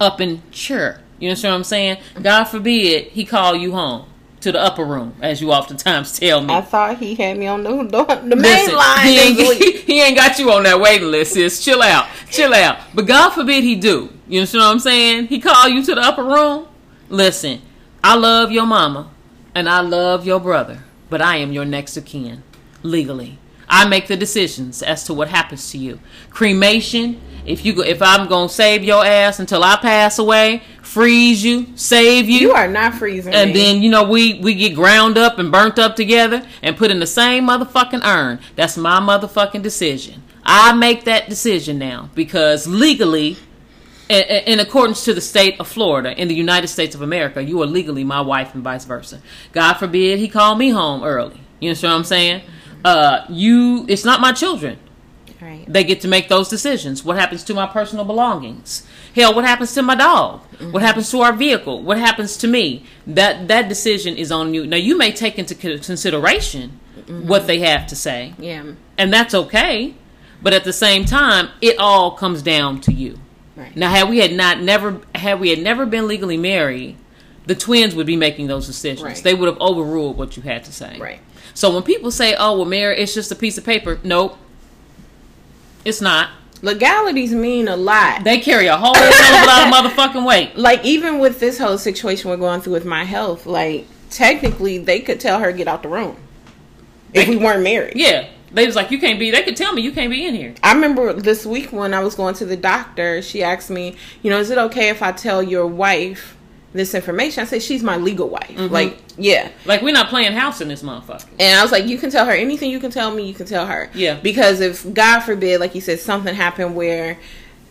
up in church, you know what I'm saying? God forbid he call you home to the upper room, as you oftentimes tell me. I thought he had me on the, the main Listen, line. He ain't, he ain't got you on that waiting list, sis. Chill out, chill out. But God forbid he do. You know what I'm saying? He call you to the upper room. Listen, I love your mama and I love your brother, but I am your next of kin legally. I make the decisions as to what happens to you. Cremation. If you go, if I'm gonna save your ass until I pass away, freeze you, save you. You are not freezing. And me. Then you know we we get ground up and burnt up together and put in the same motherfucking urn. That's my motherfucking decision. I make that decision now because legally, in, in accordance to the state of Florida in the United States of America, you are legally my wife and vice versa. God forbid he called me home early. You know what I'm saying? Uh, you, it's not my children. Right. They get to make those decisions. What happens to my personal belongings? Hell, what happens to my dog? Mm-hmm. What happens to our vehicle? What happens to me? That that decision is on you. Now, you may take into consideration, mm-hmm, what they have to say. Yeah. And that's okay. But at the same time, it all comes down to you. Right. Now, had we had not never had we had never been legally married, the twins would be making those decisions. Right. They would have overruled what you had to say. Right. So when people say, "Oh, well, marriage it's just a piece of paper," nope. It's not. Legalities mean a lot. They carry a whole hell of a motherfucking weight. Like, even with this whole situation we're going through with my health, like, technically, they could tell her, get out the room. If we weren't married. Yeah. They was like, you can't be, they could tell me you can't be in here. I remember this week when I was going to the doctor, she asked me, you know, is it okay if I tell your wife this information? I said, she's my legal wife. Mm-hmm. Like, yeah. Like, we're not playing house in this motherfucker. And I was like, you can tell her anything you can tell me, you can tell her. Yeah. Because if, God forbid, like you said, something happened where,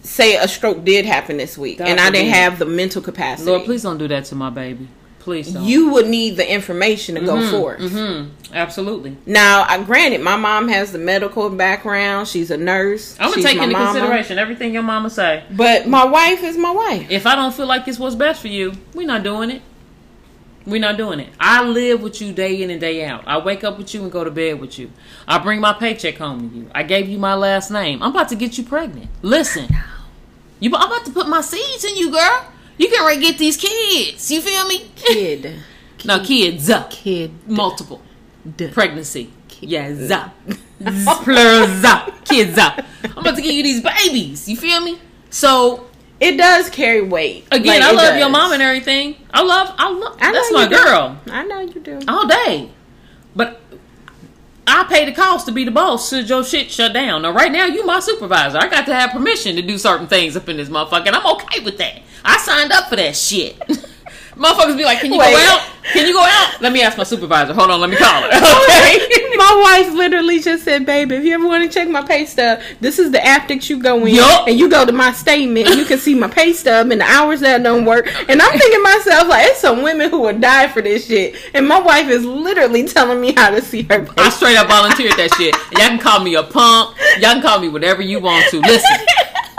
say a stroke did happen this week, God and forbid. I didn't have the mental capacity. Lord, please don't do that to my baby. Please don't. You would need the information to, mm-hmm, go forth. Mm-hmm. Absolutely. Now, I, granted, my mom has the medical background. She's a nurse. I'm going to take into mama. consideration everything your mama say. But my wife is my wife. If I don't feel like it's what's best for you, we're not doing it. We're not doing it. I live with you day in and day out. I wake up with you and go to bed with you. I bring my paycheck home with you. I gave you my last name. I'm about to get you pregnant. Listen, you, I'm about to put my seeds in you, girl. You can already get these kids. You feel me? Kid. Kid. No, kids. Kid. Multiple. Duh. Pregnancy. Kid. Yeah, za. Plural za. Kids za. I'm about to give you these babies. You feel me? So it does carry weight. Again, like, I love does. your mom and everything. I love, I love, I that's my girl. Do. I know you do. All day. But I pay the cost to be the boss should your shit shut down. Now, right now, you my supervisor. I got to have permission to do certain things up in this motherfucker, and I'm okay with that. I signed up for that shit. Motherfuckers be like, can you Wait. go out? Can you go out? Let me ask my supervisor. Hold on, let me call her. Okay. My wife literally just said, baby, if you ever want to check my pay stub, this is the app that you go in. Yep. And you go to my statement, and you can see my pay stub and the hours that don't work. And I'm thinking myself, like, it's some women who would die for this shit. And my wife is literally telling me how to see her pay. I straight up volunteered that shit. Y'all can call me a punk. Y'all can call me whatever you want to. Listen,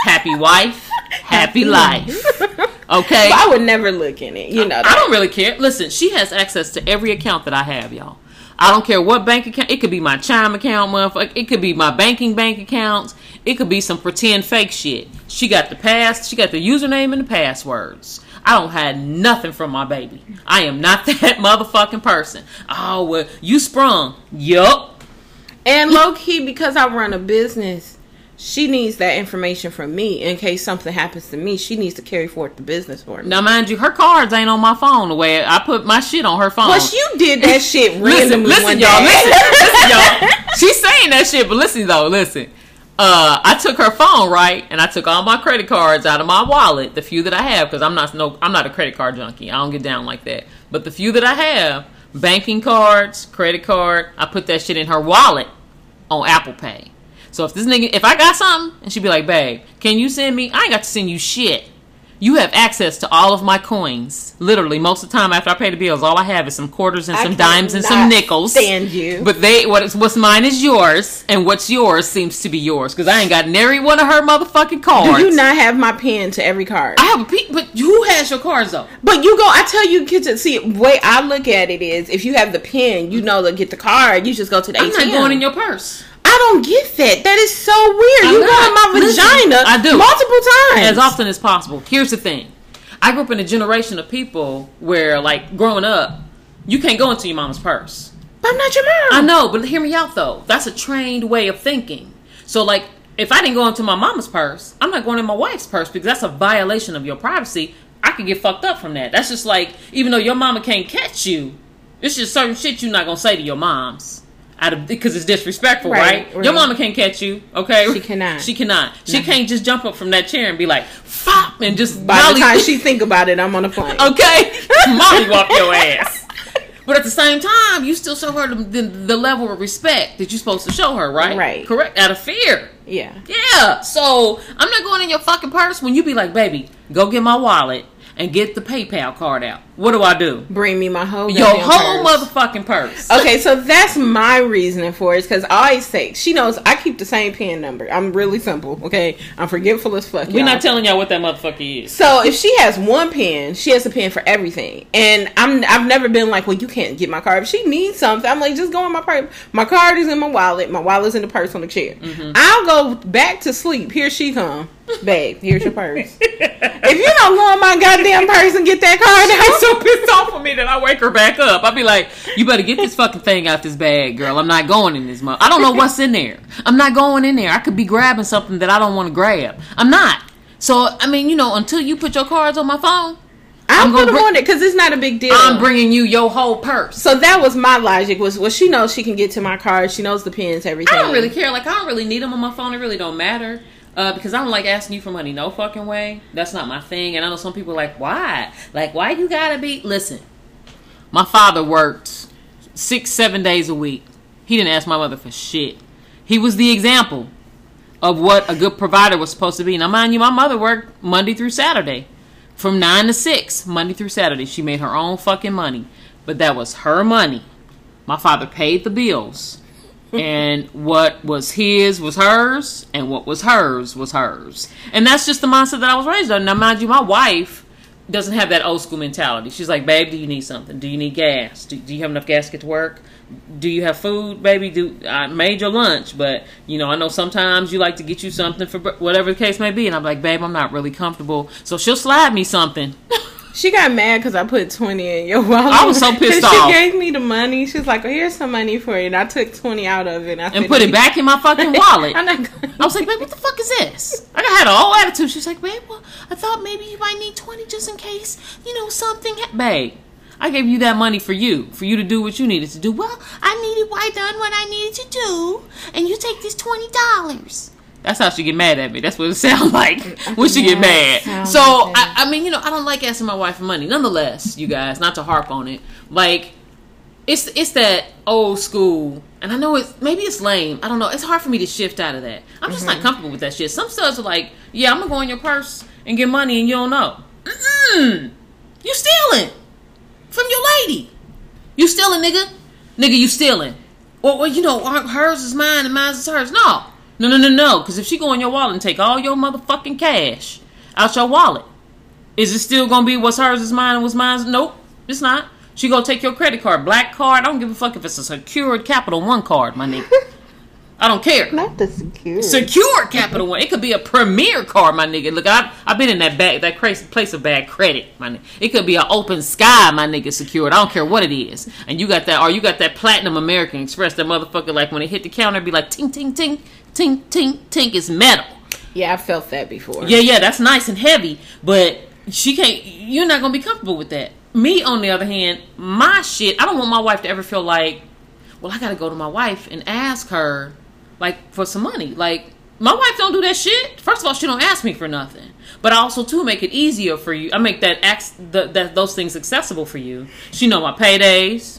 happy wife. Happy life. Okay? But I would never look in it. You know that. I don't really care. Listen, she has access to every account that I have, y'all. I don't care what bank account. It could be my Chime account, motherfucker. It could be my banking bank accounts. It could be some pretend fake shit. She got the pass. She got the username and the passwords. I don't hide nothing from my baby. I am not that motherfucking person. Oh, well, you sprung. Yup. And low-key, because I run a business, she needs that information from me in case something happens to me. She needs to carry forth the business for me. Now, mind you, her cards ain't on my phone the way I put my shit on her phone. Well, you did that shit randomly. Listen, listen, one y'all. Day. Listen, listen, y'all. She's saying that shit, but listen, though. Listen. Uh, I took her phone, right? And I took all my credit cards out of my wallet, the few that I have, because I'm not no, I'm not a credit card junkie. I don't get down like that. But the few that I have, banking cards, credit card, I put that shit in her wallet on Apple Pay. So if this nigga, if I got something, and she'd be like, babe, can you send me? I ain't got to send you shit. You have access to all of my coins. Literally, most of the time after I pay the bills, all I have is some quarters and some dimes and some nickels. I cannot stand you. But they, what is, what's mine is yours, and what's yours seems to be yours. Because I ain't got nary one of her motherfucking cards. Do you not have my pen to every card? I have a pen, but who has your cards, though? But you go, I tell you, get to, see, the way I look at it is, if you have the pen, you know to get the card, you just go to the A T M. I'm not going in your purse. I don't get that. That is so weird. I'm you go in my vagina I do. multiple times. As often as possible. Here's the thing. I grew up in a generation of people where, like, growing up, you can't go into your mama's purse. But I'm not your mom. I know, but hear me out, though. That's a trained way of thinking. So, like, if I didn't go into my mama's purse, I'm not going in my wife's purse because that's a violation of your privacy. I could get fucked up from that. That's just like, even though your mama can't catch you, it's just certain shit you're not going to say to your moms. Because it's disrespectful, right, right? right? Your mama can't catch you, okay? She cannot. She cannot. She no. can't just jump up from that chair and be like, "Fop!" and just. By molly- the time she think about it, I'm on the plane. Okay, molly walk your ass. But at the same time, you still show her the, the, the level of respect that you're supposed to show her, right? Right. Correct. Out of fear. Yeah. Yeah. So I'm not going in your fucking purse when you be like, "Baby, go get my wallet." And get the PayPal card out. What do I do? Bring me my whole Your whole purse. motherfucking purse. Okay, so that's my reasoning for it. It's because I always say, she knows I keep the same P I N number. I'm really simple, okay? I'm forgetful as fuck, We're y'all. not telling y'all what that motherfucker is. So if she has one P I N, she has a P I N for everything. And I'm, I've never been like, well, you can't get my card. If she needs something, I'm like, just go in my purse. My card is in my wallet. My wallet's in the purse on the chair. Mm-hmm. I'll go back to sleep. Here she comes. Babe, here's your purse. If you don't go in my goddamn purse and get that card out, she's so pissed off with me that I wake her back up. I'll be like, you better get this fucking thing out this bag, girl. I'm not going in this month. I don't know what's in there. I'm not going in there. I could be grabbing something that I don't want to grab. I'm not. So, I mean, you know, until you put your cards on my phone, I'm, I'm going to ruin it because it's not a big deal. I'm bringing you your whole purse. So that was my logic. Was Well, she knows she can get to my card. She knows the pins, everything. I don't really care. Like, I don't really need them on my phone. It really don't matter. Uh, because I don't like asking you for money no fucking way. That's not my thing. And I know some people are like, why? Like, why you gotta be? Listen, my father worked six, seven days a week. He didn't ask my mother for shit. He was the example of what a good provider was supposed to be. Now, mind you, my mother worked Monday through Saturday. From nine to six, Monday through Saturday. She made her own fucking money. But that was her money. My father paid the bills. And what was his was hers, and what was hers was hers. And that's just the mindset that I was raised on. Now, mind you, my wife doesn't have that old school mentality. She's like, babe, do you need something? Do you need gas? Do, do you have enough gas to get to work? Do you have food, baby? Do I made your lunch, but, you know, I know sometimes you like to get you something for whatever the case may be. And I'm like, babe, I'm not really comfortable. So she'll slide me something. She got mad because I put twenty in your wallet. I was so pissed off. She gave me the money. She's like, well, here's some money for you. And I took twenty out of it. And, I and put it me. back in my fucking wallet. I'm not going I was like, babe, what the fuck is this? I had an old attitude. She's like, babe, well, I thought maybe you might need twenty just in case, you know, something. Ha- babe, I gave you that money for you. For you to do what you needed to do. Well, I needed, well, I done what I needed to do. And you take this twenty dollars. That's how she get mad at me. That's what it sounds like when she yeah, get mad. So, like I, I mean, you know, I don't like asking my wife for money. Nonetheless, you guys, not to harp on it. Like, it's it's that old school, and I know it's, maybe it's lame. I don't know. It's hard for me to shift out of that. I'm just mm-hmm. not comfortable with that shit. Some studs are like, yeah, I'm going to go in your purse and get money, and you don't know. Mm-mm. You stealing from your lady. You stealing, nigga. Nigga, you stealing. Or, well, you know, hers is mine, and mine is hers. No. No, no, no, no. Because if she go in your wallet and take all your motherfucking cash out your wallet, is it still going to be what's hers is mine and what's mine's? Nope, it's not. She going to take your credit card, black card. I don't give a fuck if it's a secured Capital One card, my nigga. I don't care. Not the secure. Secure Capital One. It could be a Premier card, my nigga. Look, I've I been in that bag, that crazy place of bad credit, my nigga. It could be an Open Sky, my nigga, secured. I don't care what it is. And you got that, or you got that Platinum American Express, that motherfucker, like when it hit the counter, it'd be like, ting, ting, ting, ting, ting, ting. It's metal. Yeah, I felt that before. Yeah, yeah, that's nice and heavy, but she can't, you're not going to be comfortable with that. Me, on the other hand, my shit, I don't want my wife to ever feel like, well, I got to go to my wife and ask her, like, for some money. Like, my wife don't do that shit. First of all, she don't ask me for nothing. But I also, too, make it easier for you. I make that, ac- the, that those things accessible for you. She know my paydays.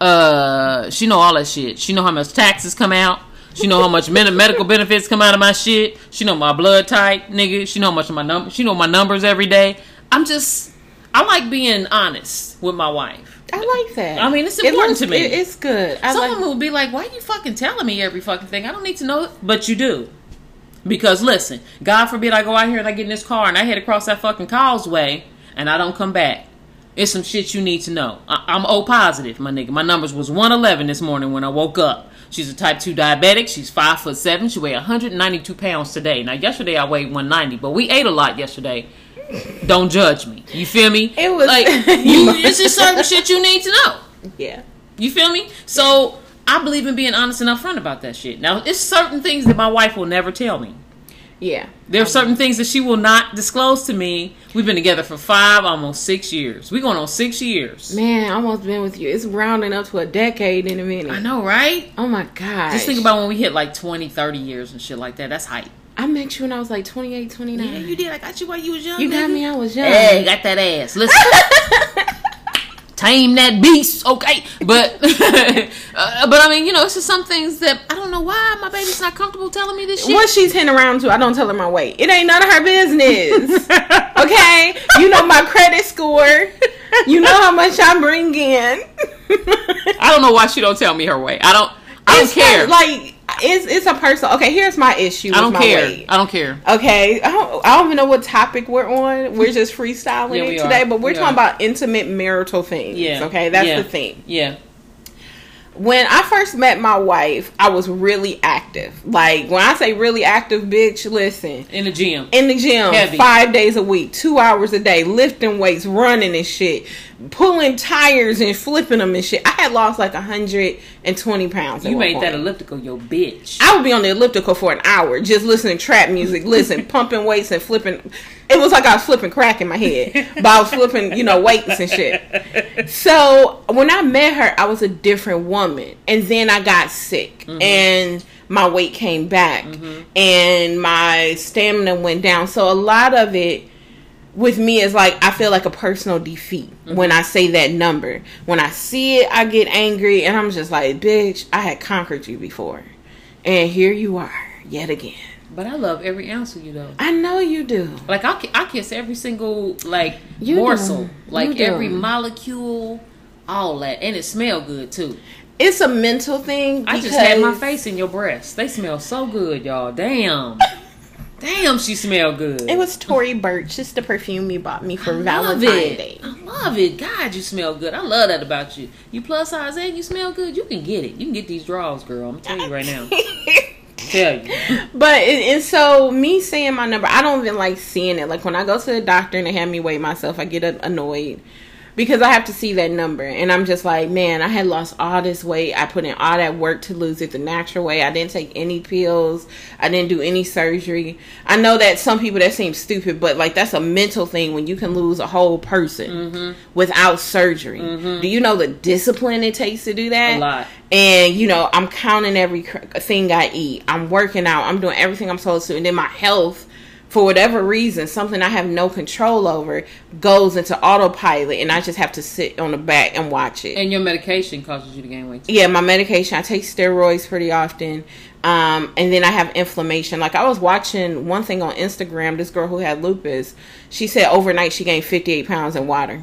Uh, she know all that shit. She know how much taxes come out. She know how much medical benefits come out of my shit. She know my blood type, nigga. She know how much of my num- She know my numbers every day. I'm just... I like being honest with my wife. I like that. I mean, it's important it looks, to me. It, it's good. I Someone like... would be like, why are you fucking telling me every fucking thing? I don't need to know it. But you do. Because, listen, God forbid I go out here and I get in this car and I head across that fucking causeway and I don't come back. It's some shit you need to know. I- I'm O positive, my nigga. My numbers was one eleven this morning when I woke up. She's a type two diabetic. She's five foot seven. She weighed one hundred ninety-two pounds today. Now, yesterday I weighed one ninety, but we ate a lot yesterday. Don't judge me. You feel me? It was like you, it's just certain shit you need to know. Yeah. You feel me? So I believe in being honest and upfront about that shit. Now, it's certain things that my wife will never tell me. Yeah. There are certain things that she will not disclose to me. We've been together for five, almost six years. We're going on six years. Man, I almost been with you. It's rounding up to a decade in a minute. I know, right? Oh, my God. Just think about when we hit like twenty, thirty years and shit like that. That's hype. I met you when I was like twenty-eight, twenty-nine. Yeah, you did. I got you while you was young. You got me. I was young. Hey, you got that ass. Listen. Tame that beast. Okay. But, uh, but I mean, you know, it's just some things that I don't know why my baby's not comfortable telling me this shit. What she's hitting around to, I don't tell her my weight. It ain't none of her business. Okay? You know my credit score. You know how much I bring in. I don't know why she don't tell me her weight. I don't, I don't it's care. Not, like, It's it's a personal. Okay, here's my issue with I don't my care. Weight. I don't care. Okay, I don't, I don't even know what topic we're on. We're just freestyling yeah, we today, are. but we're we talking are. about intimate marital things. Yeah. Okay, that's yeah. the thing. Yeah. When I first met my wife, I was really active. Like, when I say really active, bitch, listen. In the gym. In the gym. Heavy. Five days a week. Two hours a day. Lifting weights. Running and shit. Pulling tires and flipping them and shit. I had lost like one hundred twenty pounds. You made that elliptical your bitch. I would be on the elliptical for an hour just listening to trap music. Listen, pumping weights and flipping. It was like I was flipping crack in my head. But I was flipping, you know, weights and shit. So, when I met her, I was a different woman. And then I got sick, mm-hmm. and my weight came back, mm-hmm. and my stamina went down. So a lot of it with me is like, I feel like a personal defeat mm-hmm. when I say that number. When I see it, I get angry, and I'm just like, bitch, I had conquered you before, and here you are yet again. But I love every ounce of you, though. I know you do. Like, I, I kiss every single, like, you morsel, do. Like, you every do. Molecule, all that, and it smells good, too. It's a mental thing. I just had my face in your breast. They smell so good, y'all. Damn. Damn, she smelled good. It was Tory Burch. It's the perfume you bought me for Valentine's Day. I love it. God, you smell good. I love that about you. You plus size eight, you smell good. You can get it. You can get these draws, girl. I'm telling you right now. Tell you. But and so me saying my number, I don't even like seeing it. Like when I go to the doctor and they have me weigh myself, I get annoyed. Because I have to see that number. And I'm just like, man, I had lost all this weight. I put in all that work to lose it the natural way. I didn't take any pills. I didn't do any surgery. I know that some people, that seems stupid. But, like, that's a mental thing when you can lose a whole person mm-hmm. without surgery. Mm-hmm. Do you know the discipline it takes to do that? A lot. And, you know, I'm counting every thing I eat. I'm working out. I'm doing everything I'm supposed to. And then my health, for whatever reason, something I have no control over goes into autopilot, and I just have to sit on the back and watch it. And your medication causes you to gain weight too. Yeah, my medication. I take steroids pretty often, um, and then I have inflammation. Like, I was watching one thing on Instagram. This girl who had lupus, she said overnight she gained fifty-eight pounds in water.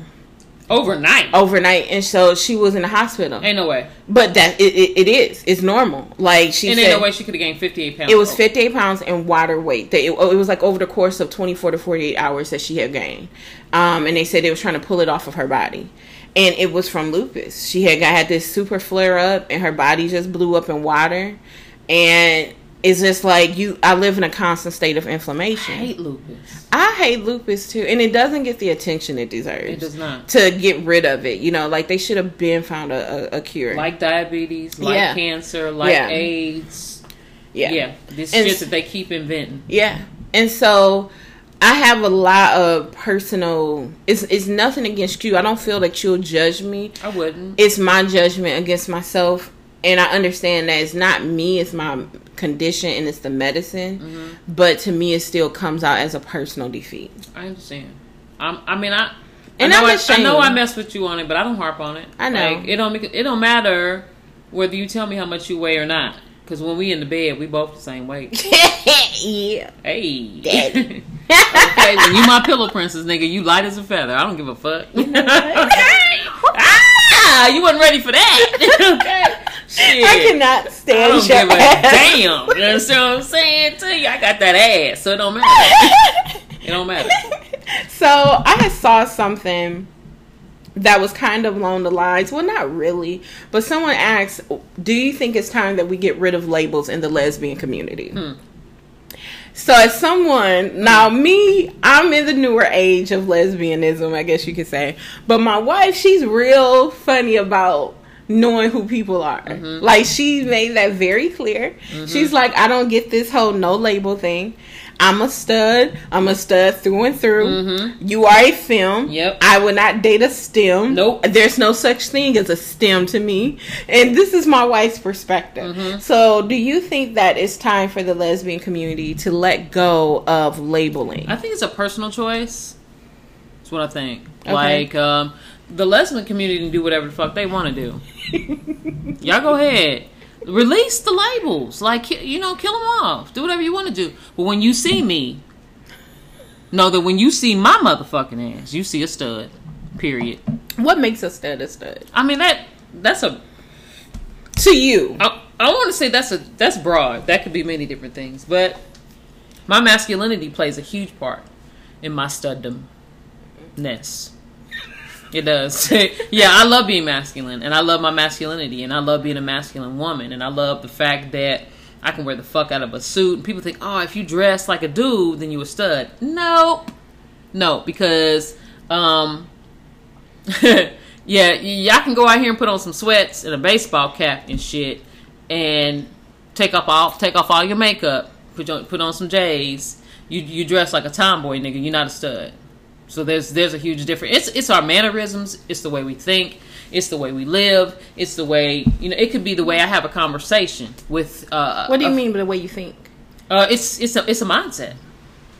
Overnight? Overnight. And so she was in the hospital. Ain't no way. But that it, it, it is. It's normal. Like she and said. And ain't no way she could have gained fifty-eight pounds. It was fifty-eight pounds in water weight. It, it was like over the course of twenty-four to forty-eight hours that she had gained. Um, and they said they were trying to pull it off of her body. and it was from lupus. She had got had this super flare up, and her body just blew up in water, and it's just like you. I live in a constant state of inflammation. I hate lupus. I hate lupus too, and it doesn't get the attention it deserves. It does not. To get rid of it, you know, like they should have been found a, a, a cure. Like diabetes, like yeah. cancer, like yeah. AIDS. Yeah, yeah. This and, shit that they keep inventing. Yeah, and so I have a lot of personal. It's it's nothing against you. I don't feel that you'll judge me. I wouldn't. It's my judgment against myself. And I understand that it's not me, it's my condition, and it's the medicine. Mm-hmm. But to me, it still comes out as a personal defeat. I understand. I'm, I mean, I and I know, I, I know I mess with you on it, but I don't harp on it. I know. Like, it don't make, it don't matter whether you tell me how much you weigh or not. Because when we in the bed, we both the same weight. Yeah. Hey. Daddy. Okay, when you my pillow princess, nigga, you light as a feather. I don't give a fuck. You know what? Ah, you wasn't ready for that. Okay. Shit. I cannot stand I don't your give ass. A damn. You know what I'm saying to you? I got that ass, so it don't matter. It don't matter. So I had saw something that was kind of along the lines. Well, not really, but someone asked, "Do you think it's time that we get rid of labels in the lesbian community?" Hmm. So as someone, now me, I'm in the newer age of lesbianism, I guess you could say. But my wife, she's real funny about knowing who people are. Mm-hmm. Like, she made that very clear. Mm-hmm. She's like, I don't get this whole no label thing. I'm a stud. I'm a stud through and through. Mm-hmm. You are a femme. Yep. I would not date a STEM. Nope. There's no such thing as a STEM to me. And this is my wife's perspective. Mm-hmm. So do you think that it's time for the lesbian community to let go of labeling? I think it's a personal choice. That's what I think. Okay. Like, um, the lesbian community can do whatever the fuck they want to do. Y'all go ahead. Release the labels. Like, you know, kill them off. Do whatever you want to do. But when you see me, know that when you see my motherfucking ass, you see a stud. Period. What makes a stud a stud? I mean, that that's a... To you. I, I want to say that's a that's broad. That could be many different things. But my masculinity plays a huge part in my studdom-ness. It does. Yeah, I love being masculine, and I love my masculinity, and I love being a masculine woman, and I love the fact that I can wear the fuck out of a suit. And people think, oh, if you dress like a dude, then you a stud. No. No, because, um, yeah, y'all can go out here and put on some sweats and a baseball cap and shit, and take off all, take off all your makeup, put on, put on some J's. You, you dress like a tomboy, nigga. You're not a stud. So there's there's a huge difference. It's it's our mannerisms. It's the way we think. It's the way we live. It's the way, you know, it could be the way I have a conversation with. Uh, what do you a, mean by the way you think? Uh, it's it's a it's a mindset.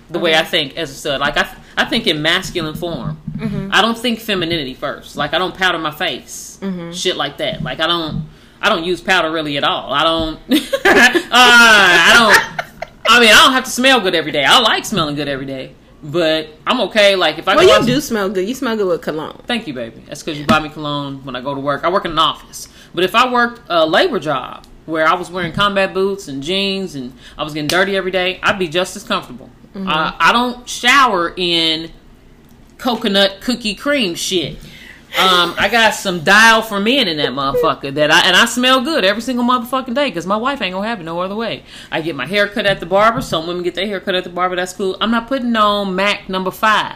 The okay. way I think as a stud. Like I I think in masculine form. Mm-hmm. I don't think femininity first. Like I don't powder my face. Mm-hmm. Shit like that. Like I don't I don't use powder really at all. I don't. uh, I don't. I mean, I don't have to smell good every day. I like smelling good every day. But I'm okay. Like if I well, you do some, smell good. You smell good with cologne. Thank you, baby. That's because you buy me cologne when I go to work. I work in an office, but if I worked a labor job where I was wearing combat boots and jeans and I was getting dirty every day, I'd be just as comfortable. Mm-hmm. I, I don't shower in coconut cookie cream shit. Um, I got some Dial for Men in that motherfucker that I and I smell good every single motherfucking day because my wife ain't gonna have it no other way. I get my hair cut at the barber. Some women get their hair cut at the barber. That's cool. I'm not putting on Mac number five.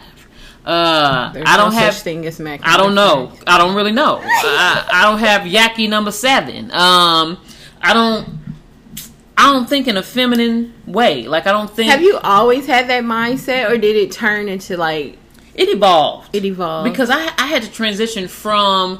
Uh, There's I don't no have such thing as Mac. I don't know. Five. I don't really know. I, I don't have Yaki number seven. Um, I don't. I don't think in a feminine way. Like I don't think. Have you always had that mindset, or did it turn into like? It evolved. It evolved. Because I I had to transition from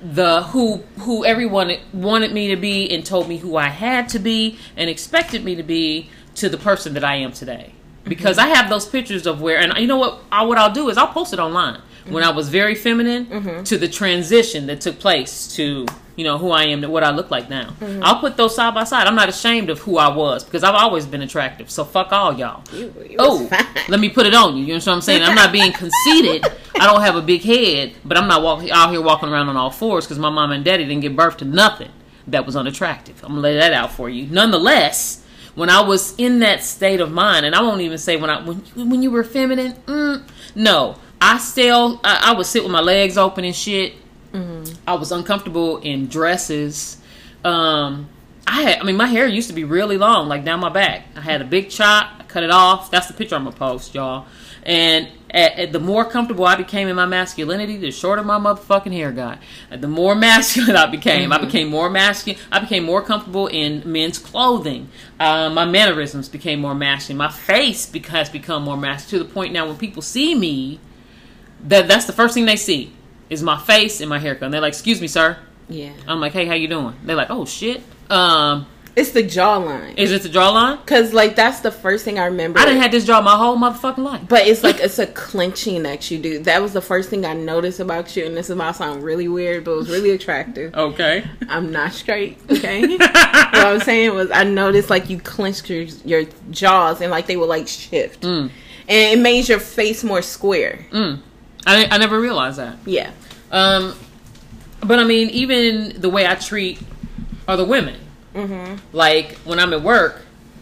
the who who everyone wanted me to be and told me who I had to be and expected me to be to the person that I am today. Because mm-hmm. I have those pictures of where, and you know what, I, what I'll do is I'll post it online. Mm-hmm. When I was very feminine mm-hmm. to the transition that took place to, you know, who I am to what I look like now. Mm-hmm. I'll put those side by side. I'm not ashamed of who I was because I've always been attractive. So fuck all y'all. Oh, let me put it on you. You know what I'm saying? I'm not being conceited. I don't have a big head, but I'm not walk- out here walking around on all fours because my mom and daddy didn't give birth to nothing that was unattractive. I'm going to lay that out for you. Nonetheless, when I was in that state of mind, and I won't even say when I when you, when you were feminine, mm, no, I still I, I would sit with my legs open and shit Mm-hmm. I was uncomfortable in dresses. Um, I had, I mean, my hair used to be really long, like down my back. I had a big chop. I cut it off. That's the picture I'm going to post, y'all. And at, at the more comfortable I became in my masculinity, the shorter my motherfucking hair got. The more masculine I became. Mm-hmm. I became more masculine. I became more comfortable in men's clothing. Uh, my mannerisms became more masculine. My face has become more masculine. To the point now when people see me, that that's the first thing they see is my face and my haircut. And they're like, excuse me, sir. Yeah. I'm like, hey, how you doing? They're like, oh, shit. Um, it's the jawline. Is it the jawline? Because, like, that's the first thing I remember. I didn't have this jaw my whole motherfucking life. But it's like, it's a clenching that you do. That was the first thing I noticed about you. And this is why I sound really weird, but it was really attractive. Okay. I'm not straight, okay? What I was saying was I noticed, like, you clenched your, your jaws and, like, they would, like, shift. Mm. And it made your face more square. Mm. I, I never realized that. Yeah. Um, but, I mean, even the way I treat other women. Mm-hmm. Like, when I'm at work,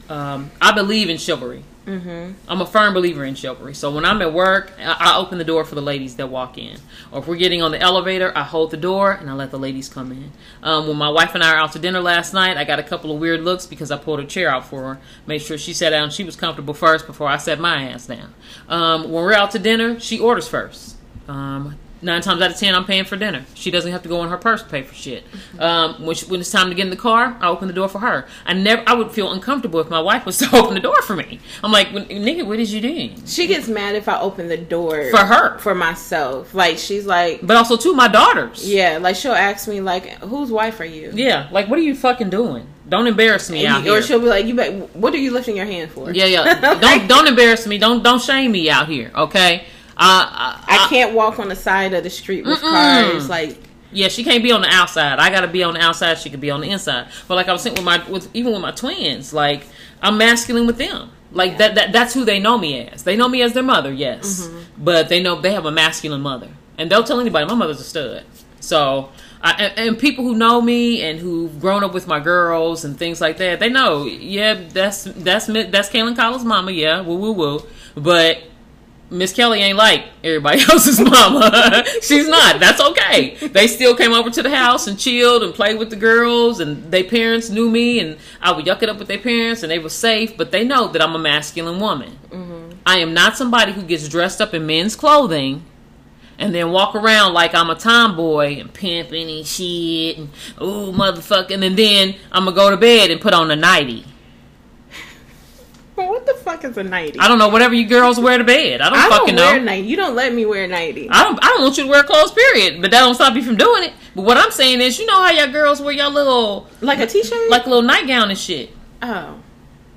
um, I believe in chivalry. Mm-hmm. I'm a firm believer in chivalry. So when I'm at work, I open the door for the ladies that walk in. Or if we're getting on the elevator, I hold the door and I let the ladies come in. Um, when my wife and I were out to dinner last night, I got a couple of weird looks because I pulled a chair out for her. Made sure she sat down. She was comfortable first before I sat my ass down. Um, when we're out to dinner, she orders first. Um, nine times out of ten, I'm paying for dinner. She doesn't have to go in her purse to pay for shit. Um, when, she, when it's time to get in the car, I open the door for her. I never, I would feel uncomfortable if my wife was to open the door for me. I'm like, nigga, what is you doing? She gets mad if I open the door. For her. For myself. Like, she's like... But also, too, my daughters. Yeah, like, she'll ask me, like, whose wife are you? Yeah, like, what are you fucking doing? Don't embarrass me and out you, here. Or she'll be like, "You, better, what are you lifting your hand for?" Yeah, yeah. Don't don't embarrass me. Don't don't shame me out here, okay? I, I, I can't walk on the side of the street with mm-mm. cars. Like, yeah, she can't be on the outside. I gotta be on the outside. She could be on the inside. But like I was saying, with my with even with my twins, like I'm masculine with them. Like yeah. that, that that's who they know me as. They know me as their mother, yes, mm-hmm. but they know they have a masculine mother, and they'll tell anybody. My mother's a stud. So, I, and, and people who know me and who've grown up with my girls and things like that, they know. Yeah, that's that's that's Kaylin Collins' mama. Yeah, woo woo woo. But Miss Kelly ain't like everybody else's mama. She's not. That's okay. They still came over to the house and chilled and played with the girls, and their parents knew me, and I would yuck it up with their parents, and they were safe, but they know that I'm a masculine woman. Mm-hmm. I am not somebody who gets dressed up in men's clothing and then walk around like I'm a tomboy and pimping and shit and ooh, motherfucking, and then I'm going to go to bed and put on a nightie. What the fuck is a nightie? I don't know. Whatever you girls wear to bed. I don't I fucking don't wear know. Night. You don't let me wear a nightie. I don't, I don't want you to wear clothes, period. But that don't stop you from doing it. But what I'm saying is, you know how y'all girls wear y'all little... Like a t-shirt? Like a little nightgown and shit. Oh.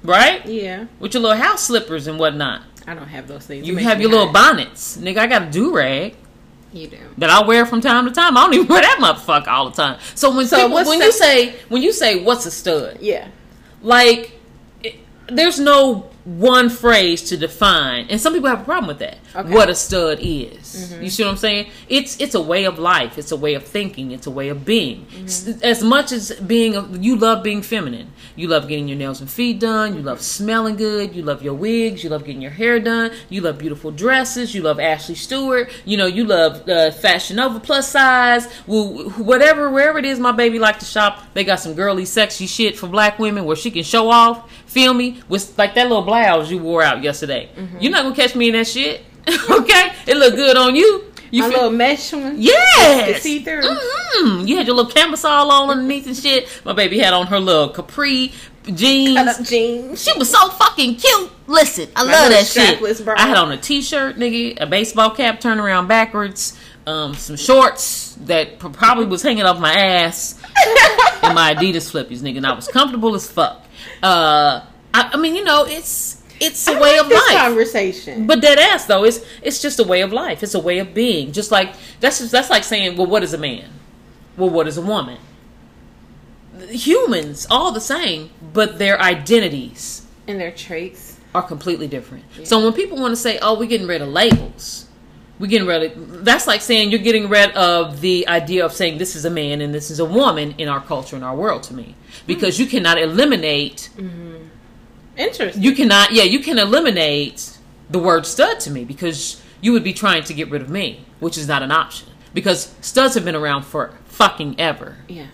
Right? Yeah. With your little house slippers and whatnot. I don't have those things. You have your high. Little bonnets. Nigga, I got a do-rag. You do. That I wear from time to time. I don't even wear that motherfucker all the time. So when so people, when you say, when you say, what's a stud? Yeah. Like... There's no one phrase to define, and some people have a problem with that. Okay. What a stud is. Mm-hmm. You see what I'm saying? It's it's a way of life. It's a way of thinking. It's a way of being. Mm-hmm. As much as being, a, you love being feminine. You love getting your nails and feet done. You love smelling good. You love your wigs. You love getting your hair done. You love beautiful dresses. You love Ashley Stewart. You know, you love uh, Fashion Nova plus size. Whatever, wherever it is my baby like to shop, they got some girly, sexy shit for black women where she can show off, feel me, with like that little black you wore out yesterday. Mm-hmm. You're not gonna catch me in that shit. Okay, it looked good on you. You my feel- little mesh one. Yes, see through. Mm-hmm. You had your little canvas all on underneath and shit. My baby had on her little capri jeans. Cut up jeans. She was so fucking cute. Listen, I my love that shit. Bra. I had on a t-shirt, nigga, a baseball cap turned around backwards, um, some shorts that probably was hanging off my ass, and my Adidas flippies, nigga. And I was comfortable as fuck. Uh. I, I mean, you know, it's it's a I way like of this life. Conversation, but dead ass though, it's it's just a way of life. It's a way of being. Just like that's just, that's like saying, well, what is a man? Well, what is a woman? Humans, all the same, but their identities and their traits are completely different. Yeah. So when people want to say, oh, we're getting rid of labels, we're getting rid of that's like saying you're getting rid of the idea of saying this is a man and this is a woman in our culture and our world to me, because mm-hmm. you cannot eliminate. Mm-hmm. Interesting. You cannot, yeah, you can eliminate the word stud to me because you would be trying to get rid of me, which is not an option. Because studs have been around for fucking ever. Yeah.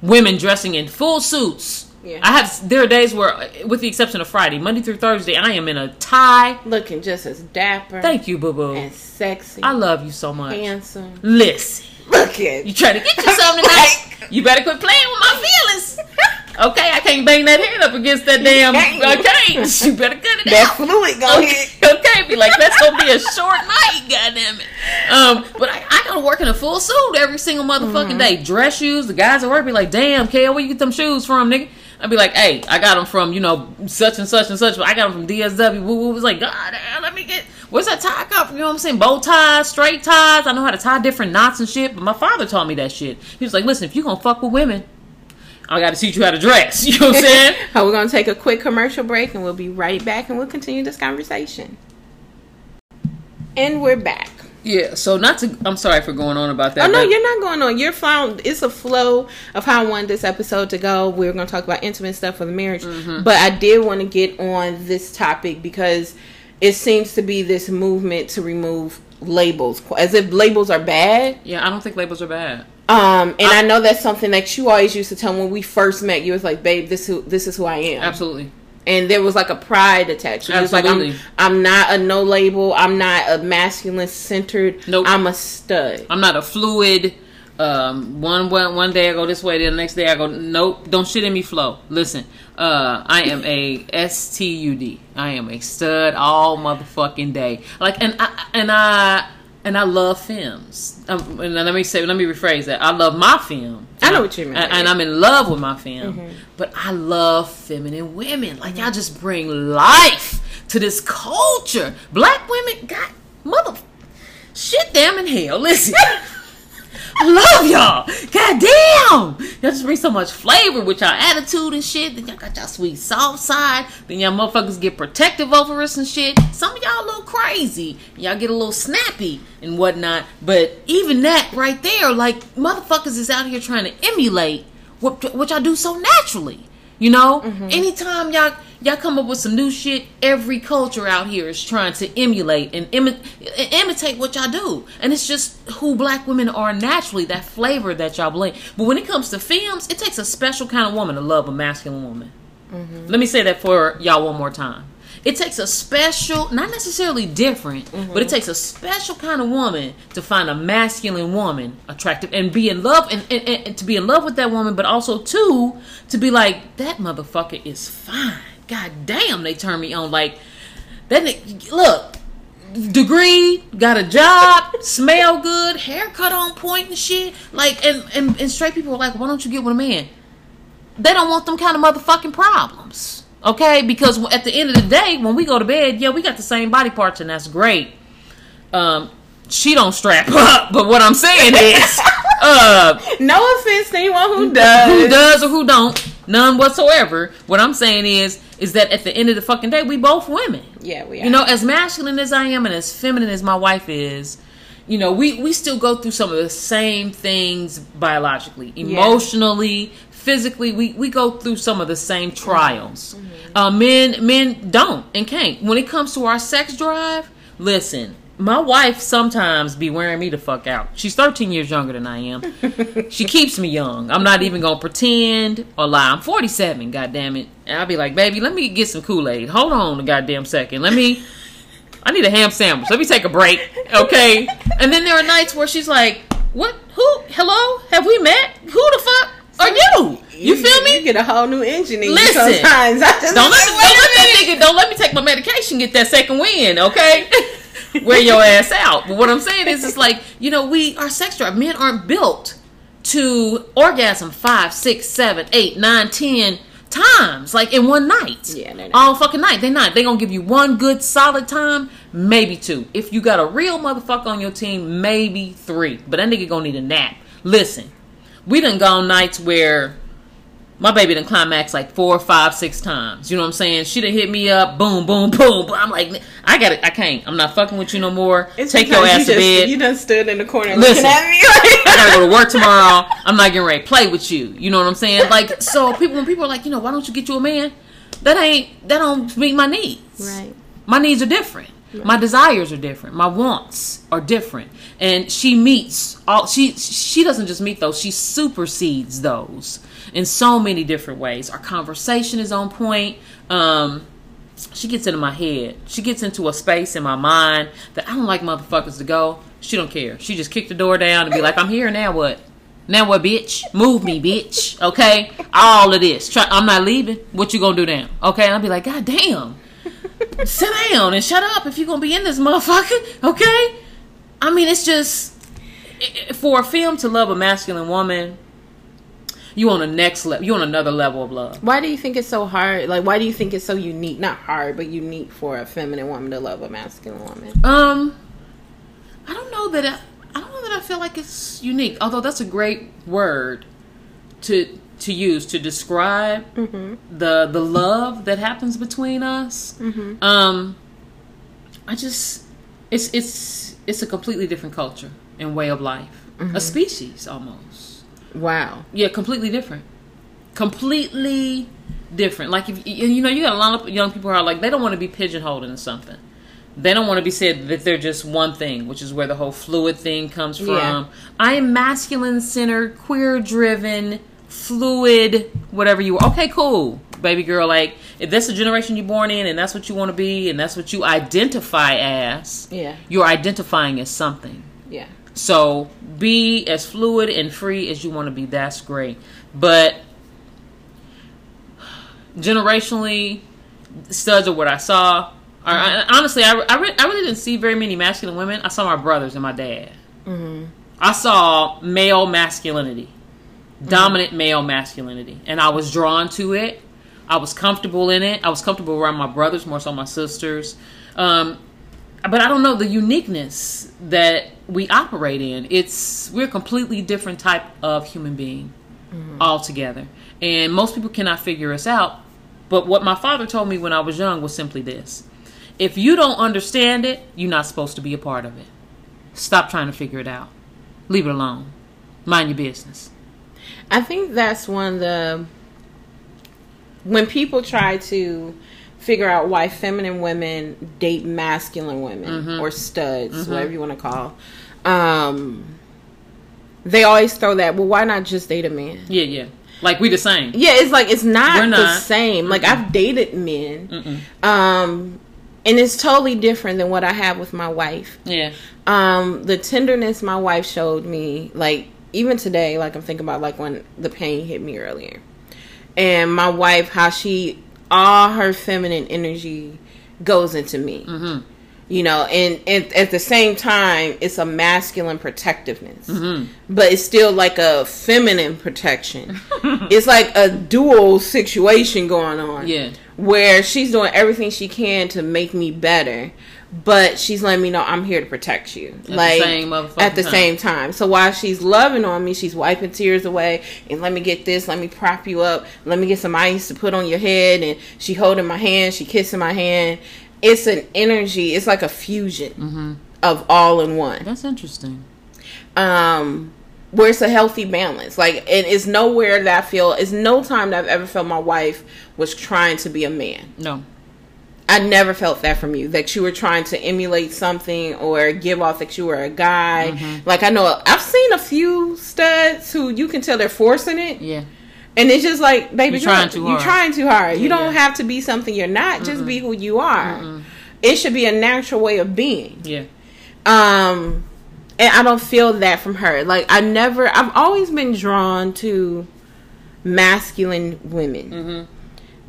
Women dressing in full suits. Yeah. I have. There are days where, with the exception of Friday, Monday through Thursday, I am in a tie, looking just as dapper. Thank you, boo boo. And sexy. I love you so much. Handsome. Listen. Look at you. Try to get yourself tonight. Like, you better quit playing with my feelings. Okay, I can't bang that head up against that damn. I can't. You better cut it that out. That fluid go okay, ahead. Okay, be like, that's gonna be a short night. Goddamn it. Um, but I, I gotta work in a full suit every single motherfucking mm. day. Dress shoes. The guys at work be like, damn, Kale, where you get them shoes from, nigga? I'd be like, hey, I got them from, you know, such and such and such. But I got them from D S W. Woo woo. Was like, God damn, let me get. Where's that tie come from? You know what I'm saying? Bow ties, straight ties. I know how to tie different knots and shit. But my father taught me that shit. He was like, listen, if you gonna fuck with women, I got to teach you how to dress. You know what I'm saying? We're going to take a quick commercial break and we'll be right back and we'll continue this conversation. And we're back. Yeah, so not to... I'm sorry for going on about that. Oh, no, you're not going on. You're found... It's a flow of how I wanted this episode to go. We were going to talk about intimate stuff for the marriage. Mm-hmm. But I did want to get on this topic because it seems to be this movement to remove labels. As if labels are bad. Yeah, I don't think labels are bad. Um, and I, I know that's something that you always used to tell me when we first met. You was like, babe, this who this is who I am. Absolutely. And there was like a pride attached. It was like, I'm, I'm not a no label. I'm not a masculine centered. Nope. I'm a stud. I'm not a fluid. Um, one, one, one day I go this way. Then the next day I go, nope. Don't shit in me flow. Listen, uh, I am a S T U D. I am a stud all motherfucking day. Like, and I, and I... And I love films. Um, and let me say, let me rephrase that. I love my film. I know what you mean. And, and I'm in love with my film. Mm-hmm. But I love feminine women. Like, mm-hmm. y'all just bring life to this culture. Black women got mother... Shit, damn, in hell. Listen. I love y'all. God damn. Y'all just bring so much flavor with y'all attitude and shit. Then y'all got y'all sweet soft side. Then y'all motherfuckers get protective over us and shit. Some of y'all a little crazy. Y'all get a little snappy and whatnot. But even that right there, like, motherfuckers is out here trying to emulate what, what y'all do so naturally. You know? Mm-hmm. Anytime y'all... Y'all come up with some new shit. Every culture out here is trying to emulate and imi- imitate what y'all do. And it's just who black women are naturally, that flavor that y'all bring. But when it comes to films, it takes a special kind of woman to love a masculine woman. Mm-hmm. Let me say that for y'all one more time. It takes a special, not necessarily different, mm-hmm. but it takes a special kind of woman to find a masculine woman attractive and be in love, and, and, and to be in love with that woman, but also, too, to be like, that motherfucker is fine. God damn, they turn me on. Like, that nigga, look, degree, got a job, smell good, haircut on point and shit. Like, and, and, and straight people are like, why don't you get with a man? They don't want them kind of motherfucking problems. Okay? Because at the end of the day, when we go to bed, yeah, we got the same body parts and that's great. Um, she don't strap up, but what I'm saying is... Uh, no offense to anyone who does. Who does or who don't. None whatsoever. What I'm saying is, is that at the end of the fucking day, we both women. Yeah, we are. You know, as masculine as I am and as feminine as my wife is, you know, we, we still go through some of the same things biologically, emotionally, yeah. physically. We, we go through some of the same trials. Mm-hmm. Uh, men men don't and can't. When it comes to our sex drive, listen. My wife sometimes be wearing me the fuck out. She's thirteen years younger than I am. She keeps me young. I'm not even going to pretend or lie. I'm forty-seven, goddamn it. And I'll be like, baby, let me get some Kool-Aid. Hold on a goddamn second. Let me... I need a ham sandwich. Let me take a break, okay? And then there are nights where she's like, what? Who? Hello? Have we met? Who the fuck are you? You, you feel me? You get a whole new engine in you sometimes. I just don't, let, don't let that nigga... Don't let me take my medication, get that second win, okay? Wear your ass out. But what I'm saying is, it's like, you know, we our sex drive. Men aren't built to orgasm five, six, seven, eight, nine, ten times, like in one night. Yeah, they're not. All fucking night. They're not. They're gonna give you one good solid time, maybe two. If you got a real motherfucker on your team, maybe three. But that nigga gonna need a nap. Listen, we done gone nights where my baby done climaxed like four, five, six times. You know what I'm saying? She done hit me up. Boom, boom, boom. But I'm like, I got it. I can't. I'm not fucking with you no more. It's Take your ass you to just, bed. You done stood in the corner looking at me. I gotta go to work tomorrow. I'm not getting ready to play with you. You know what I'm saying? Like, so people, when people are like, you know, why don't you get you a man? That ain't, that don't meet my needs. Right. My needs are different. Yeah. My desires are different. My wants are different. And she meets all, she, she doesn't just meet those, she supersedes those in so many different ways. Our conversation is on point. Um, she gets into my head. She gets into a space in my mind that I don't like motherfuckers to go. She don't care. She just kicked the door down and be like, I'm here, now what? Now what, bitch? Move me, bitch. Okay? All of this. Try, I'm not leaving. What you gonna do now? Okay? I'll be like, God damn. Sit down and shut up if you're gonna be in this motherfucker. Okay? I mean, it's just... It, for a film to love a masculine woman, you on the next level. You on another level of love. Why do you think it's so hard? Like, why do you think it's so unique? Not hard, but unique for a feminine woman to love a masculine woman. Um... I don't know that... I, I don't know that I feel like it's unique. Although that's a great word to to use to describe mm-hmm. the the love that happens between us. Mm-hmm. Um, I just it's it's it's a completely different culture and way of life, mm-hmm. a species almost. Wow. Yeah, completely different. Completely different. Like if you know, you got a lot of young people who are like they don't want to be pigeonholed into something. They don't want to be said that they're just one thing, which is where the whole fluid thing comes from. Yeah. I am masculine-centered, queer-driven, fluid, whatever you are. Okay, cool, baby girl. Like, if that's the generation you're born in and that's what you want to be and that's what you identify as, yeah, you're identifying as something. Yeah. So be as fluid and free as you want to be. That's great. But generationally, studs are what I saw. I, I, honestly, I, I, re- I really didn't see very many masculine women. I saw my brothers and my dad. Mm-hmm. I saw male masculinity, mm-hmm. dominant male masculinity, and I was drawn to it. I was comfortable in it. I was comfortable around my brothers, more so my sisters. Um, but I don't know the uniqueness that we operate in. It's we're a completely different type of human being mm-hmm. altogether, and most people cannot figure us out. But what my father told me when I was young was simply this. If you don't understand it, you're not supposed to be a part of it. Stop trying to figure it out. Leave it alone. Mind your business. I think that's one of the... When people try to figure out why feminine women date masculine women mm-hmm. or studs, mm-hmm. whatever you want to call, um, they always throw that, well, why not just date a man? Yeah, yeah. Like, we the same. Yeah, it's like, it's not, not. the same. Mm-mm. Like, I've dated men. Mm-mm. Um... And it's totally different than what I have with my wife. Yeah. Um, the tenderness my wife showed me, like, even today, like, I'm thinking about, like, when the pain hit me earlier. And my wife, how she, all her feminine energy goes into me. Mm-hmm. You know, and, and at the same time, it's a masculine protectiveness. Mm-hmm. But it's still, like, a feminine protection. It's like a dual situation going on. Yeah. Where she's doing everything she can to make me better, but she's letting me know I'm here to protect you. At like the same at the time. same time. So while she's loving on me, she's wiping tears away and let me get this, let me prop you up, let me get some ice to put on your head, and she holding my hand, she kissing my hand. It's an energy. It's like a fusion mm-hmm. of all in one. That's interesting. Um. Where it's a healthy balance. Like, and it's nowhere that I feel, it's no time that I've ever felt my wife was trying to be a man. No. I never felt that from you, that you were trying to emulate something or give off that you were a guy. Mm-hmm. Like, I know, I've seen a few studs who you can tell they're forcing it. Yeah. And it's just like, baby, you're trying, too, you're hard. trying too hard. Yeah, you don't yeah. have to be something you're not. Mm-mm. Just be who you are. Mm-mm. It should be a natural way of being. Yeah. Um... And I don't feel that from her. Like, I never... I've always been drawn to masculine women. Mm-hmm.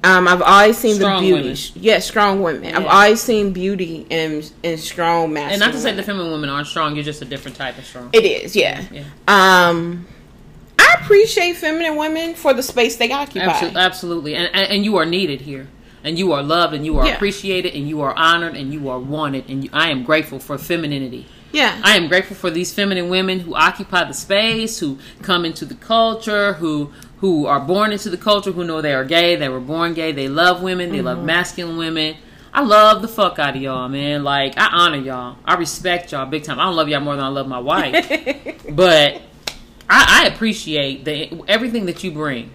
Um, I've always seen strong the beauty. Women. Yeah, strong women. Yeah. I've always seen beauty in, in strong masculine women. And not to say women. The feminine women aren't strong. You're just a different type of strong. It is, yeah. yeah. Um, I appreciate feminine women for the space they occupy. Absol- absolutely. And, and you are needed here. And you are loved, and you are yeah. appreciated, and you are honored, and you are wanted. And you, I am grateful for femininity. Yeah, I am grateful for these feminine women who occupy the space, who come into the culture, who who are born into the culture, who know they are gay, they were born gay, they love women, they mm-hmm. love masculine women. I love the fuck out of y'all, man. Like, I honor y'all. I respect y'all big time. I don't love y'all more than I love my wife. But I, I appreciate the, everything that you bring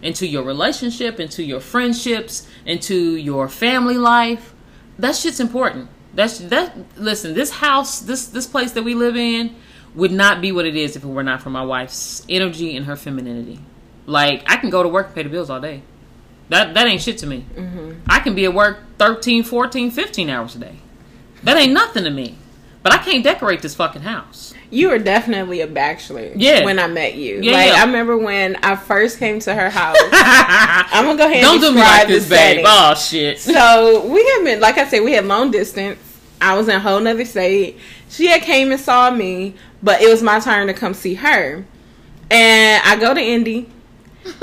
into your relationship, into your friendships, into your family life. That shit's important. That's that. Listen, this house, this this place that we live in would not be what it is if it were not for my wife's energy and her femininity. Like, I can go to work and pay the bills all day. That that ain't shit to me. Mm-hmm. I can be at work thirteen, fourteen, fifteen hours a day. That ain't nothing to me. But I can't decorate this fucking house. You were definitely a bachelor yeah. when I met you. Yeah, like, yeah. I remember when I first came to her house. I'm going to go ahead Don't and describe do me like this, babe. Setting. Oh, shit. So, we had been, like I said, we had long distance. I was in a whole nother state. She had came and saw me, but it was my turn to come see her. And I go to Indy.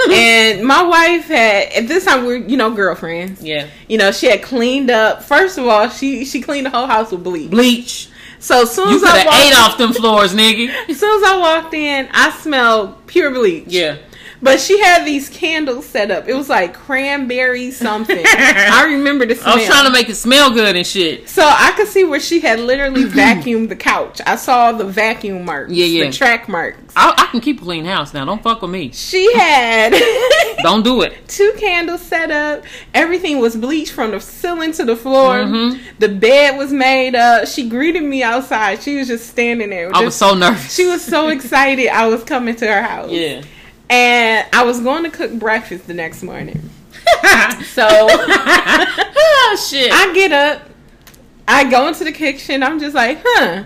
And my wife had, at this time, we're, you know, girlfriends. Yeah. You know, she had cleaned up. First of all, she, she cleaned the whole house with bleach. Bleach. So as soon as I walked in, ate off them floors, nigga. As soon as I walked in, I smelled pure bleach. Yeah. But she had these candles set up. It was like cranberry something. I remember the smell. I was trying to make it smell good and shit. So I could see where she had literally vacuumed the couch. I saw the vacuum marks. Yeah, yeah. The track marks. I, I can keep a clean house now. Don't fuck with me. She had... Don't do it. Two candles set up. Everything was bleached from the ceiling to the floor. Mm-hmm. The bed was made up. She greeted me outside. She was just standing there. I just, was so nervous. She was so excited I was coming to her house. Yeah. And I was going to cook breakfast the next morning. So, oh, shit. I get up. I go into the kitchen. I'm just like, huh.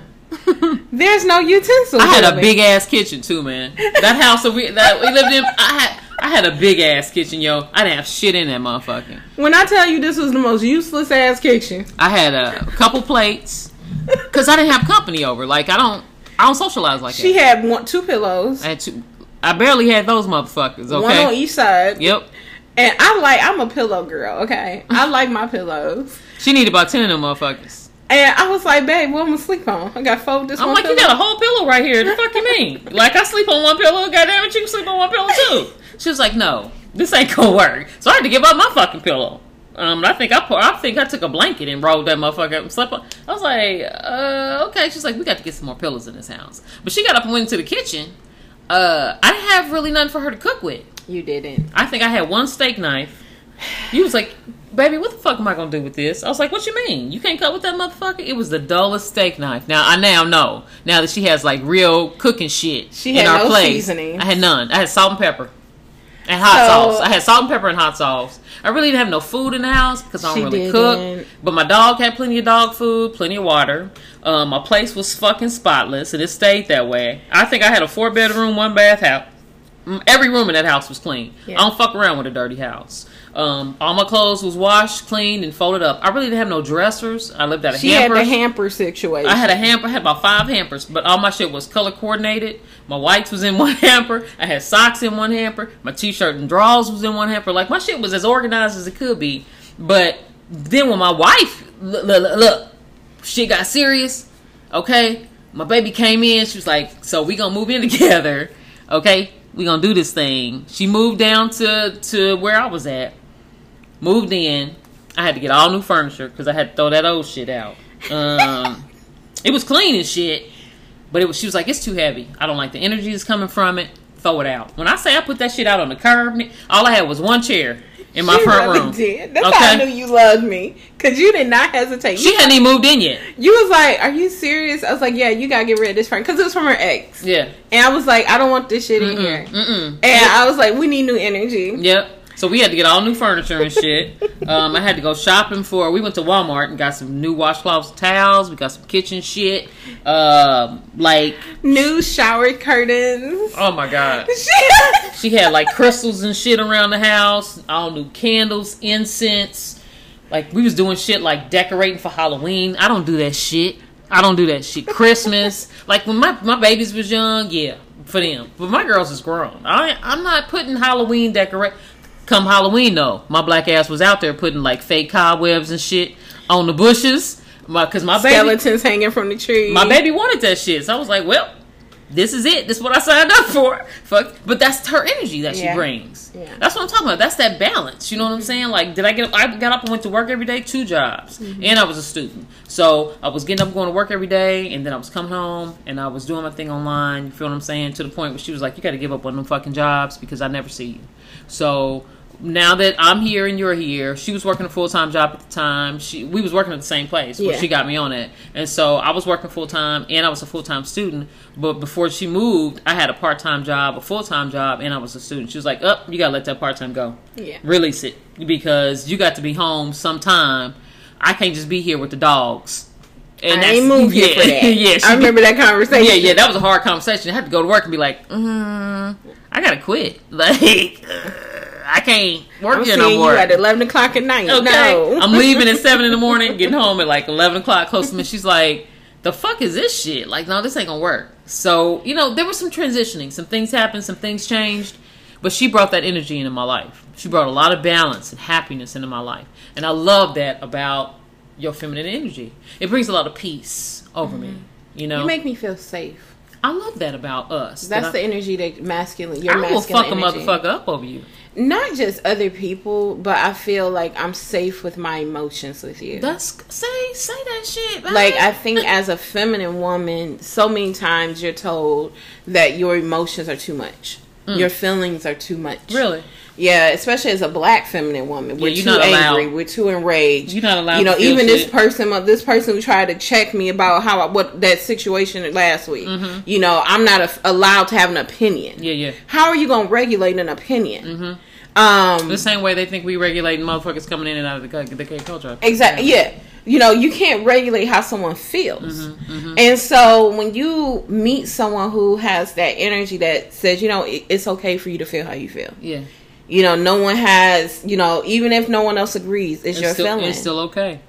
There's no utensils. I had a big-ass kitchen, too, man. That house that we, that we lived in, I had... I had a big-ass kitchen, yo. I didn't have shit in that motherfucker. When I tell you this was the most useless-ass kitchen. I had a couple plates. Because I didn't have company over. Like, I don't I don't socialize like she that. She had one, two pillows. I had two. I barely had those motherfuckers, okay? One on each side. Yep. And I like, I'm a pillow girl, okay? I like my pillows. She needed about ten of them motherfuckers. And I was like, babe, what am I gonna sleep on? I gotta fold this I'm one like, pillow. You got a whole pillow right here. The fuck you mean? Like, I sleep on one pillow. Goddamn it, you can sleep on one pillow, too. She was like, no, this ain't gonna work. So I had to give up my fucking pillow. Um, I think I pour, I think I took a blanket and rolled that motherfucker up and slept on. I was like, uh, okay. She's like, we got to get some more pillows in this house. But she got up and went into the kitchen. Uh, I didn't have really nothing for her to cook with. You didn't. I think I had one steak knife. You was like, baby, what the fuck am I gonna do with this? I was like, what you mean? You can't cut with that motherfucker? It was the dullest steak knife. Now I now know. Now that she has like real cooking shit. She had in our no place. Seasoning. I had none. I had salt and pepper. And hot so, sauce. I had salt and pepper and hot sauce. I really didn't have no food in the house because I don't really didn't. cook. But my dog had plenty of dog food, plenty of water. Um, my place was fucking spotless, and it stayed that way. I think I had a four bedroom, one bath house. Every room in that house was clean. Yeah. I don't fuck around with a dirty house. Um, all my clothes was washed, cleaned, and folded up. I really didn't have no dressers. I lived out of hampers. She had the hamper situation. I had a hamper. I had about five hampers, but all my shit was color coordinated. My whites was in one hamper. I had socks in one hamper. My t-shirt and drawers was in one hamper. Like, my shit was as organized as it could be. But then when my wife, look, look, look she got serious, okay? My baby came in. She was like, so we gonna move in together, okay? We gonna do this thing. She moved down to, to where I was at. Moved in. I had to get all new furniture because I had to throw that old shit out. Um, it was clean and shit, but it was. She was like, "It's too heavy. I don't like the energy that's coming from it. Throw it out." When I say I put that shit out on the curb, all I had was one chair in my she front really room. Did. That's okay? How I knew you loved me because you did not hesitate. She you hadn't even moved in yet. You was like, "Are you serious?" I was like, "Yeah, you gotta get rid of this furniture because it was from her ex." Yeah, and I was like, "I don't want this shit mm-mm, in here." Mm-mm. And yep. I was like, "We need new energy." Yep. So we had to get all new furniture and shit. Um, I had to go shopping for... We went to Walmart and got some new washcloths and towels. We got some kitchen shit. Uh, like... New shower curtains. Oh, my God. She had, like, crystals and shit around the house. All new candles, incense. Like, we was doing shit like decorating for Halloween. I don't do that shit. I don't do that shit. Christmas. Like, when my, my babies was young, yeah, for them. But my girls is grown. I, I'm not putting Halloween decorate. Come Halloween, though, my black ass was out there putting, like, fake cobwebs and shit on the bushes. My, cause my Skeletons baby, hanging from the tree. My baby wanted that shit. So I was like, well, this is it. This is what I signed up for. Fuck. But that's her energy that yeah. she brings. Yeah. That's what I'm talking about. That's that balance. You know what I'm saying? Like, did I get up? I got up and went to work every day, two jobs. Mm-hmm. And I was a student. So I was getting up going to work every day. And then I was coming home. And I was doing my thing online. You feel what I'm saying? To the point where she was like, you got to give up on them fucking jobs because I never see you. So... now that I'm here and you're here, she was working a full-time job at the time. She we was working at the same place where yeah. she got me on it. And so I was working full-time and I was a full-time student. But before she moved, I had a part-time job, a full-time job, and I was a student. She was like, oh, you got to let that part-time go. Yeah. Release it. Because you got to be home sometime. I can't just be here with the dogs. And I ain't moved yeah, here for that. yeah, she, I remember that conversation. Yeah, yeah, that was a hard conversation. I had to go to work and be like, mm, I got to quit. Like... I can't work I'm here no more. You at eleven o'clock at night. Okay, no. I'm leaving at seven in the morning, getting home at like eleven o'clock, close to me. She's like, "The fuck is this shit? Like, no, this ain't gonna work." So you know, there was some transitioning. Some things happened. Some things changed. But she brought that energy into my life. She brought a lot of balance and happiness into my life, and I love that about your feminine energy. It brings a lot of peace over mm-hmm. me. You know, you make me feel safe. I love that about us. That's that the I, energy that masculine. Your I will masculine fuck energy. a motherfucker up over you. Not just other people, but I feel like I'm safe with my emotions with you. That's say say that shit. Bye. Like I think as a feminine woman, so many times you're told that your emotions are too much, mm. your feelings are too much. Really? Yeah, especially as a black feminine woman, we're yeah, too not angry, allowed. we're too enraged. You're not allowed. You know, to even this shit. person, this person who tried to check me about how I, what that situation last week. Mm-hmm. You know, I'm not a, allowed to have an opinion. Yeah, yeah. How are you gonna regulate an opinion? Mm-hmm. Um, the same way they think we regulate motherfuckers coming in and out of the, the gay culture. Exactly. Yeah. You know, you can't regulate how someone feels. Mm-hmm, mm-hmm. And so when you meet someone who has that energy that says, you know, it, it's okay for you to feel how you feel. Yeah. You know, no one has, you know, even if no one else agrees, it's, it's your still, feeling. It's still okay.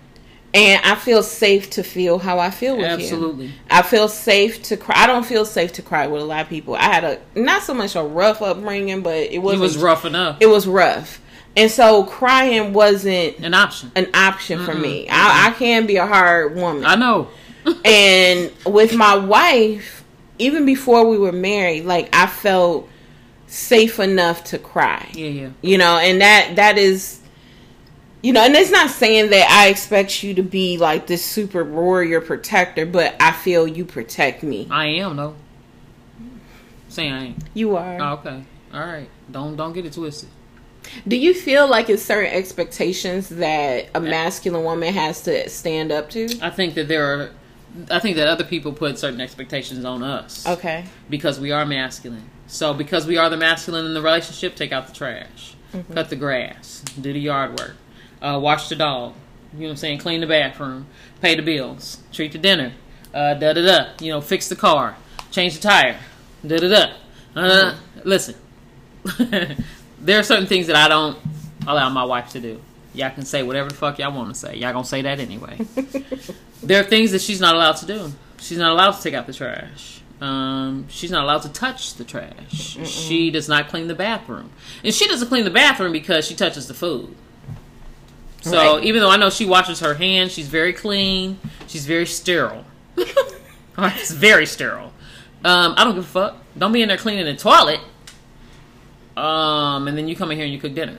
And I feel safe to feel how I feel with Absolutely. you. Absolutely. I feel safe to cry. I don't feel safe to cry with a lot of people. I had a, not so much a rough upbringing, but it wasn't. It was rough enough. It was rough. And so crying wasn't. An option. An option mm-hmm. for me. Mm-hmm. I, I can be a hard woman. I know. And with my wife, even before we were married, like I felt safe enough to cry. Yeah, yeah. You know, and that that is. You know, and it's not saying that I expect you to be like this super warrior protector, but I feel you protect me. I am though. Saying I ain't. You are. Oh, okay. All right. Don't don't get it twisted. Do you feel like it's certain expectations that a masculine woman has to stand up to? I think that there are. I think that other people put certain expectations on us. Okay. Because we are masculine. So because we are the masculine in the relationship, take out the trash, mm-hmm. cut the grass, do the yard work. Uh, watch the dog, you know what I'm saying, clean the bathroom, pay the bills, treat the dinner, uh, da-da-da, you know, fix the car, change the tire, da-da-da. Uh, mm-hmm. Listen, there are certain things that I don't allow my wife to do. Y'all can say whatever the fuck y'all want to say. Y'all gonna say that anyway. There are things that she's not allowed to do. She's not allowed to take out the trash. Um, she's not allowed to touch the trash. Mm-mm. She does not clean the bathroom. And she doesn't clean the bathroom because she touches the food. So, right. Even though I know she washes her hands, she's very clean. She's very sterile. It's very sterile. Um, I don't give a fuck. Don't be in there cleaning the toilet. Um, and then you come in here and you cook dinner.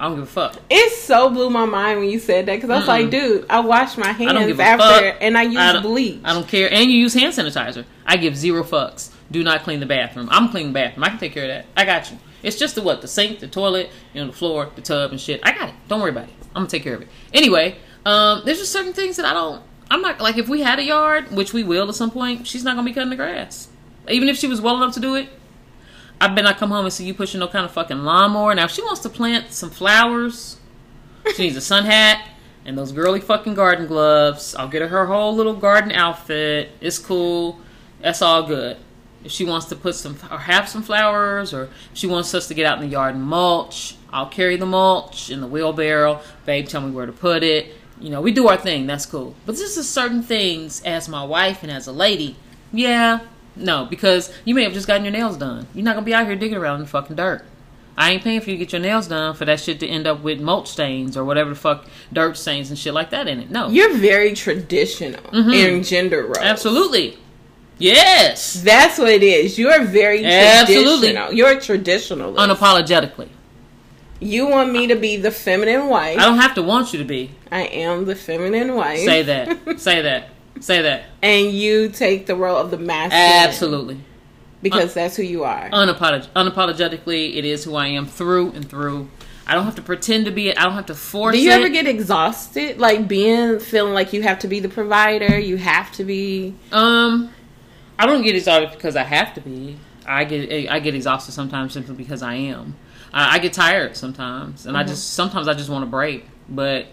I don't give a fuck. It so blew my mind when you said that. Because I was Mm-mm. like, dude, I wash my hands after fuck. and I use I bleach. I don't care. And you use hand sanitizer. I give zero fucks. Do not clean the bathroom. I'm cleaning the bathroom. I can take care of that. I got you. It's just the what? The sink, the toilet, you know, the floor, the tub and shit. I got it. Don't worry about it. I'm gonna take care of it. Anyway, um, there's just certain things that I don't, I'm not, like if we had a yard, which we will at some point, she's not gonna be cutting the grass. Even if she was well enough to do it, I bet I come home and see you pushing no kind of fucking lawnmower. Now, if she wants to plant some flowers, she needs a sun hat and those girly fucking garden gloves. I'll get her her whole little garden outfit. It's cool. That's all good. If she wants to put some, or have some flowers, or if she wants us to get out in the yard and mulch, I'll carry the mulch in the wheelbarrow. Babe, tell me where to put it. You know, we do our thing. That's cool. But this is certain things as my wife and as a lady. Yeah. No, because you may have just gotten your nails done. You're not going to be out here digging around in the fucking dirt. I ain't paying for you to get your nails done for that shit to end up with mulch stains or whatever the fuck, dirt stains and shit like that in it. No. You're very traditional mm-hmm. in gender roles. Absolutely. Yes. That's what it is. You're very Absolutely. traditional. You're traditional. Unapologetically. You want me to be the feminine wife. I don't have to want you to be. I am the feminine wife. Say that. Say that. Say that. And you take the role of the masculine. Absolutely. Because Un- that's who you are. Unapolog- unapologetically, it is who I am through and through. I don't have to pretend to be it. I don't have to force it. Do you it. ever get exhausted? Like being, feeling like you have to be the provider. You have to be. Um, I don't get exhausted because I have to be. I get I get exhausted sometimes simply because I am. I, I get tired sometimes. And mm-hmm. I just, sometimes I just want to break. But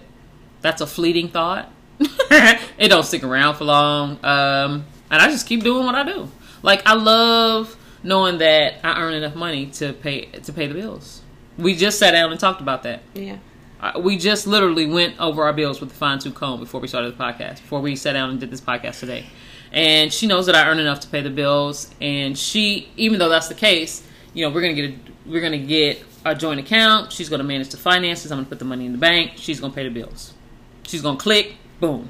that's a fleeting thought. It don't stick around for long. Um, and I just keep doing what I do. Like, I love knowing that I earn enough money to pay to pay the bills. We just sat down and talked about that. Yeah. Uh, we just literally went over our bills with a fine-tooth comb before we started the podcast, before we sat down and did this podcast today. And she knows that I earn enough to pay the bills. And she, even though that's the case, you know, we're going to get a, we're going to get a joint account. She's going to manage the finances. I'm going to put the money in the bank. She's going to pay the bills. She's going to click, boom,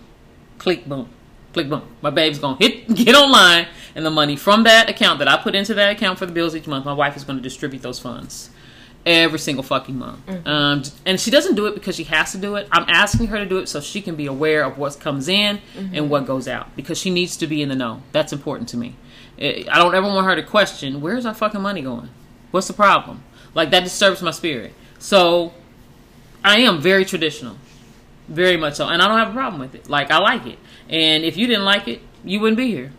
click, boom, click, boom. My babe's going to hit get online. And the money from that account that I put into that account for the bills each month, my wife is going to distribute those funds. Every single fucking month. Mm-hmm. Um, and she doesn't do it because she has to do it. I'm asking her to do it so she can be aware of what comes in mm-hmm. and what goes out. Because she needs to be in the know. That's important to me. It, I don't ever want her to question, where's our fucking money going? What's the problem? Like, that disturbs my spirit. So, I am very traditional. Very much so. And I don't have a problem with it. Like, I like it. And if you didn't like it, you wouldn't be here.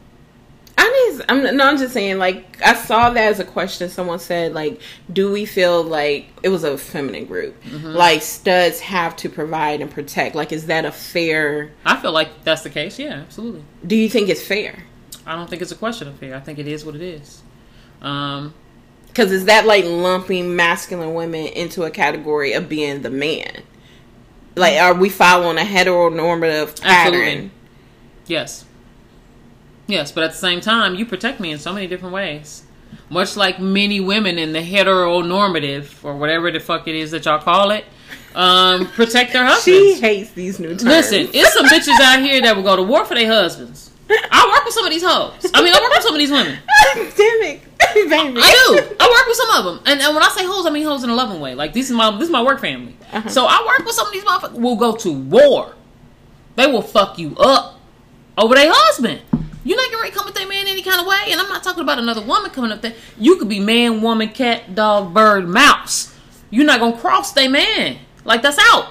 I mean, I'm, no, I'm just saying, like, I saw that as a question. Someone said, like, do we feel like, it was a feminine group, mm-hmm. like, studs have to provide and protect? Like, is that a fair... I feel like that's the case, yeah, absolutely. Do you think it's fair? I don't think it's a question of fair. I think it is what it is. Um... Because is that, like, lumping masculine women into a category of being the man? Like, are we following a heteronormative pattern? Absolutely. Yes. Yes, but at the same time, you protect me in so many different ways. Much like many women in the heteronormative, or whatever the fuck it is that y'all call it, um, protect their husbands. She hates these new terms. Listen, it's some bitches out here that will go to war for their husbands. I work with some of these hoes. I mean, I work with some of these women. Damn it. Baby. I do. I work with some of them. And, and when I say hoes, I mean hoes in a loving way. Like, this is my, this is my work family. Uh-huh. So I work with some of these motherfuckers who will go to war. They will fuck you up over their husband. You're not going to come with that man any kind of way. And I'm not talking about another woman coming up there. You could be man, woman, cat, dog, bird, mouse. You're not going to cross that man. Like, that's out.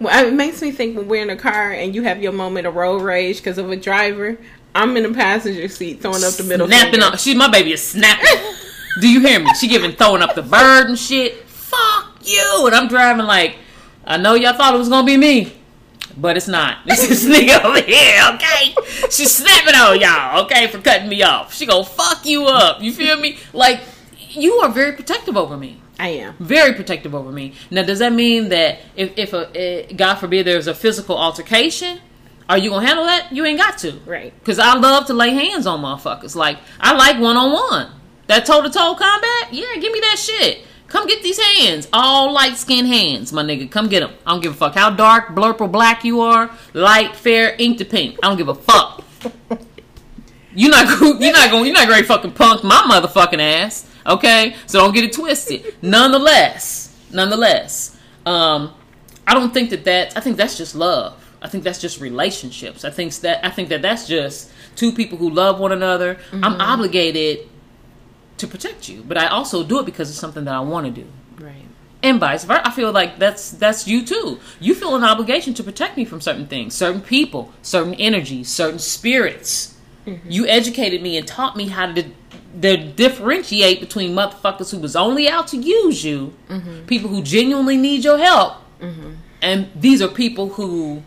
Well, it makes me think when we're in a car and you have your moment of road rage because of a driver, I'm in the passenger seat throwing up the middle snapping finger. Up. She, my baby is snapping. Do you hear me? She giving throwing up the bird and shit. Fuck you. And I'm driving like, I know y'all thought it was going to be me. But it's not. This is nigga over here, okay? She's snapping on y'all, okay, for cutting me off. She gonna fuck you up. You feel me? Like, you are very protective over me. I am. Very protective over me. Now, does that mean that if, if a, uh, God forbid, there's a physical altercation, are you gonna handle that? You ain't got to. Right. Because I love to lay hands on motherfuckers. Like, I like one-on-one. That toe-to-toe combat? Yeah, give me that shit. Come get these hands. All light-skinned hands, my nigga. Come get them. I don't give a fuck how dark, blurp, or black you are. Light, fair, ink to pink. I don't give a fuck. You're not going you're not going you're not going to fucking punk my motherfucking ass, okay? So don't get it twisted. Nonetheless, nonetheless, um, I don't think that that's, I think that's just love. I think that's just relationships. I think that I think that that's just two people who love one another. Mm-hmm. I'm obligated to protect you, but I also do it because it's something that I want to do. Right. And vice versa. I feel like that's that's you too. You feel an obligation to protect me from certain things, certain people, certain energies, certain spirits. Mm-hmm. You educated me and taught me how to, di- to differentiate between motherfuckers who was only out to use you, mm-hmm. people who genuinely need your help, mm-hmm. and these are people who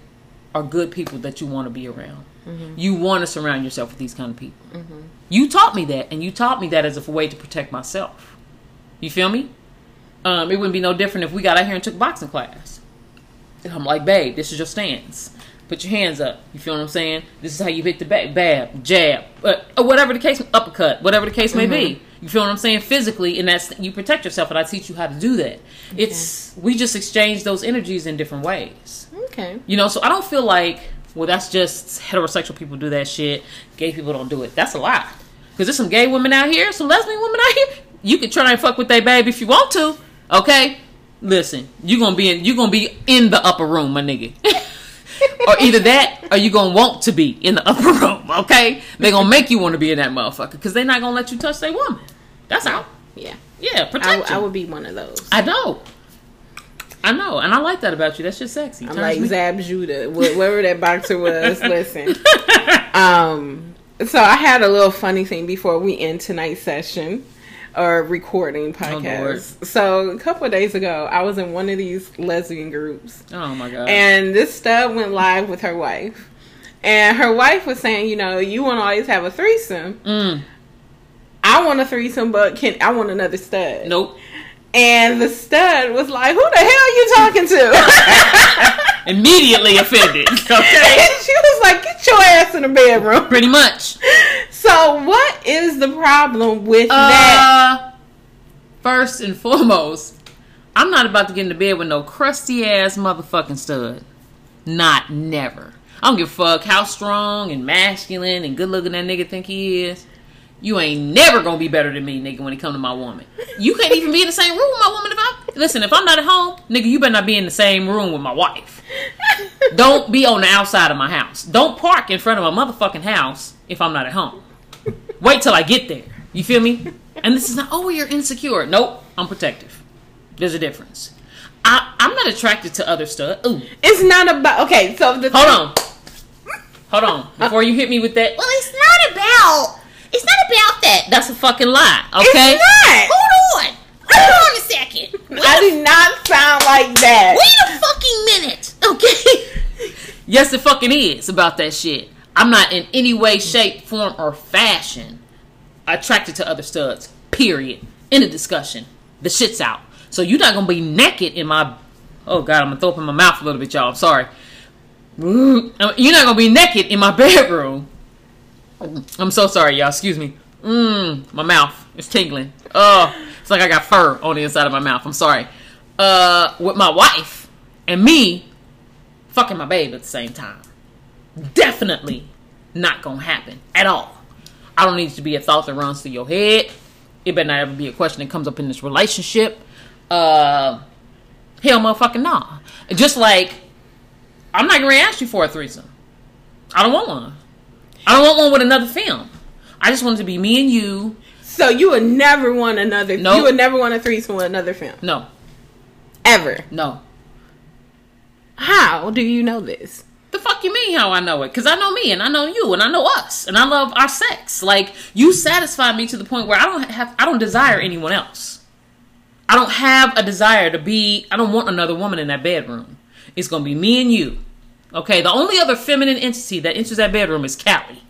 are good people that you want to be around. Mm-hmm. You want to surround yourself with these kind of people. Mm-hmm. You taught me that, and you taught me that as a way to protect myself. You feel me? Um, it wouldn't be no different if we got out here and took boxing class. And I'm like, babe, this is your stance. Put your hands up. You feel what I'm saying? This is how you hit the back. Bab, jab, uh, whatever the case, uppercut, whatever the case may mm-hmm. be. You feel what I'm saying? Physically, and that's you protect yourself, and I teach you how to do that. Okay. It's we just exchange those energies in different ways. Okay. You know, so I don't feel like... well, that's just heterosexual people do that shit. Gay people don't do it. That's a lie. Because there's some gay women out here, some lesbian women out here. You can try and fuck with their baby if you want to. Okay? Listen, you're going to be in you're gonna be in the upper room, my nigga. Or either that, or you're going to want to be in the upper room. Okay? They're going to make you want to be in that motherfucker. Because they're not going to let you touch their woman. That's out. Yeah. Yeah, protect I, you. I would be one of those. I know. I know, and I like that about you. That's just sexy. I'm like me. Zab Judah, whoever that boxer was. Listen, um, so I had a little funny thing before we end tonight's session or recording podcast. Oh, so a couple of days ago, I was in one of these lesbian groups. Oh my god! And this stud went live with her wife, and her wife was saying, you know, you want to always have a threesome. Mm. I want a threesome, but can I want another stud? Nope. And the stud was like, who the hell are you talking to? Immediately offended. Okay. And she was like, get your ass in the bedroom. Pretty much. So what is the problem with uh, that? First and foremost, I'm not about to get in the bed with no crusty ass motherfucking stud. Not never. I don't give a fuck how strong and masculine and good looking that nigga think he is. You ain't never gonna be better than me, nigga, when it come to my woman. You can't even be in the same room with my woman if I... Listen, if I'm not at home, nigga, you better not be in the same room with my wife. Don't be on the outside of my house. Don't park in front of my motherfucking house if I'm not at home. Wait till I get there. You feel me? And this is not, oh, you're insecure. Nope, I'm protective. There's a difference. I, I'm not attracted to other stuff. Ooh. It's not about... Okay, so... the Hold thing- on. Hold on. Before you hit me with that... Well, it's not about... It's not about that. That's a fucking lie, okay? It's not. Hold on. Hold on a second. Wait I do f- not sound like that. Wait a fucking minute, okay? Yes, it fucking is about that shit. I'm not in any way, shape, form, or fashion attracted to other studs, period. End of discussion. The shit's out. So you're not going to be naked in my... Oh, God, I'm going to throw up in my mouth a little bit, y'all. I'm sorry. You're not going to be naked in my bedroom. I'm so sorry, y'all. Excuse me. Mmm, my mouth is tingling. Oh, it's like I got fur on the inside of my mouth. I'm sorry. Uh, with my wife and me fucking my babe at the same time. Definitely not gonna happen at all. I don't need it to be a thought that runs through your head. It better not ever be a question that comes up in this relationship. Uh, hell motherfucking nah. Just like, I'm not gonna ask you for a threesome. I don't want one. I don't want one with another film. I just want it to be me and you. So you would never want another... No. Nope. You would never want a threesome with another film? No. Ever? No. How do you know this? The fuck you mean how I know it? Because I know me and I know you and I know us. And I love our sex. Like, you satisfy me to the point where I don't have... I don't desire anyone else. I don't have a desire to be... I don't want another woman in that bedroom. It's going to be me and you. Okay, the only other feminine entity that enters that bedroom is Callie,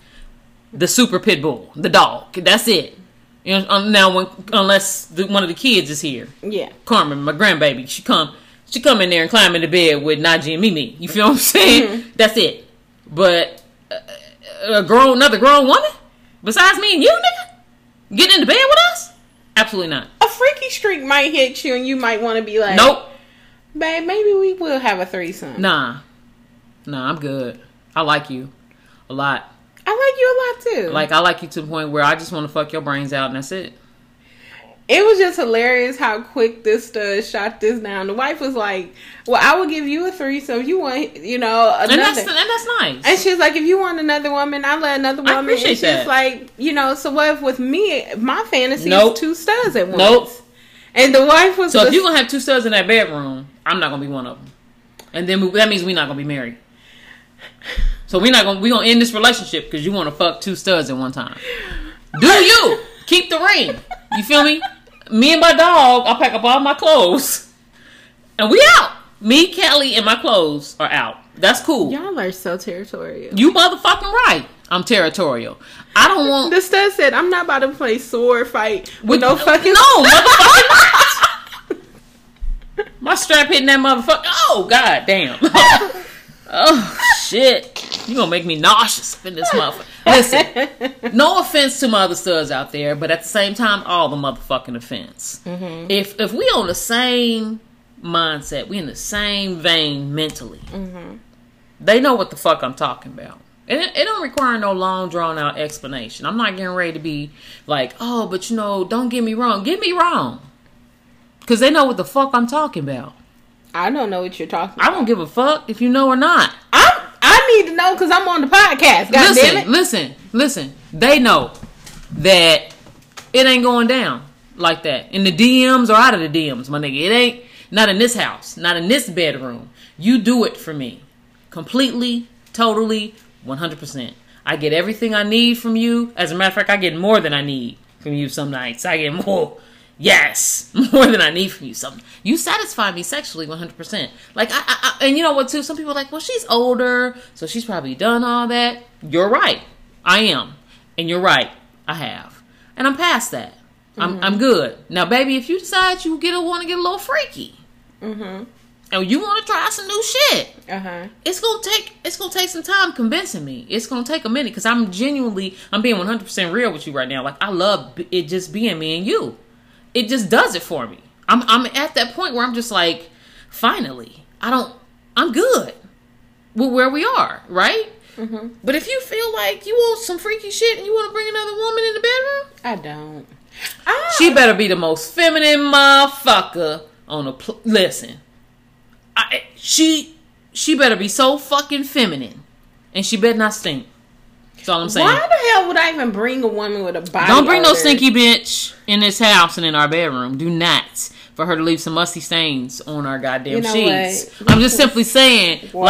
the super pit bull, the dog. That's it. You know, now, when, unless the, one of the kids is here, yeah, Carmen, my grandbaby, she come, she come in there and climb in the bed with Najee and Mimi. You feel what I'm saying? Mm-hmm. That's it. But uh, a grown, another grown woman besides me and you, nigga, getting in the bed with us? Absolutely not. A freaky streak might hit you, and you might want to be like, nope, babe, maybe we will have a threesome. Nah. No, I'm good. I like you a lot. I like you a lot, too. Like, I like you to the point where I just want to fuck your brains out, and that's it. It was just hilarious how quick this stud shot this down. The wife was like, well, I will give you a threesome if you want, you know, another. And that's, and that's nice. And she's like, if you want another woman, I'll let another woman. I appreciate and that. She's like, you know, so what if with me, my fantasy nope. is two studs at once. Nope. And the wife was So just, if you're going to have two studs in that bedroom, I'm not going to be one of them. And then we, that means we're not going to be married. So we're not gonna we gonna end this relationship because you want to fuck two studs at one time. Do you keep the ring? You feel me? Me and my dog. I pack up all my clothes, and we out. Me, Kelly, and my clothes are out. That's cool. Y'all are so territorial. You motherfucking right. I'm territorial. I don't want. The stud said, "I'm not about to play sword fight with, with no fucking no motherfucking." My strap hitting that motherfucker. Oh god damn. Oh, shit. You're going to make me nauseous up in this motherfucker. Listen, no offense to my other studs out there, but at the same time, all the motherfucking offense. Mm-hmm. If if we on the same mindset, we in the same vein mentally, mm-hmm. they know what the fuck I'm talking about. And it, it don't require no long, drawn-out explanation. I'm not getting ready to be like, oh, but you know, don't get me wrong. Get me wrong. Because they know what the fuck I'm talking about. I don't know what you're talking about. I don't give a fuck if you know or not. I I need to know because I'm on the podcast. God listen, damn it. listen, listen. They know that it ain't going down like that. In the D Ms or out of the D Ms, my nigga. It ain't. Not in this house. Not in this bedroom. You do it for me. Completely, totally, one hundred percent. I get everything I need from you. As a matter of fact, I get more than I need from you some nights. I get more. Yes. More than I need from you. Something. You satisfy me sexually one hundred percent. Like, I, I, I, and you know what, too? Some people are like, well, she's older, so she's probably done all that. You're right. I am. And you're right. I have. And I'm past that. I'm mm-hmm. I'm good. Now, baby, if you decide you get want to get a little freaky, mm-hmm. and you want to try some new shit, uh-huh. it's gonna take it's gonna take some time convincing me. It's gonna take a minute because I'm genuinely I'm being one hundred percent real with you right now. Like, I love it just being me and you. It just does it for me. I'm I'm at that point where I'm just like, finally, I don't. I'm good with where we are, right? Mm-hmm. But if you feel like you want some freaky shit and you want to bring another woman in the bedroom, I don't. Ah. She better be the most feminine motherfucker on a pl- listen. I, she she better be so fucking feminine, and she better not stink. That's all I'm saying. Why the hell would I even bring a woman with a body? Don't bring odor? No stinky bitch in this house and in our bedroom. Do not for her to leave some musty stains on our goddamn you know sheets. What? I'm just simply saying, why?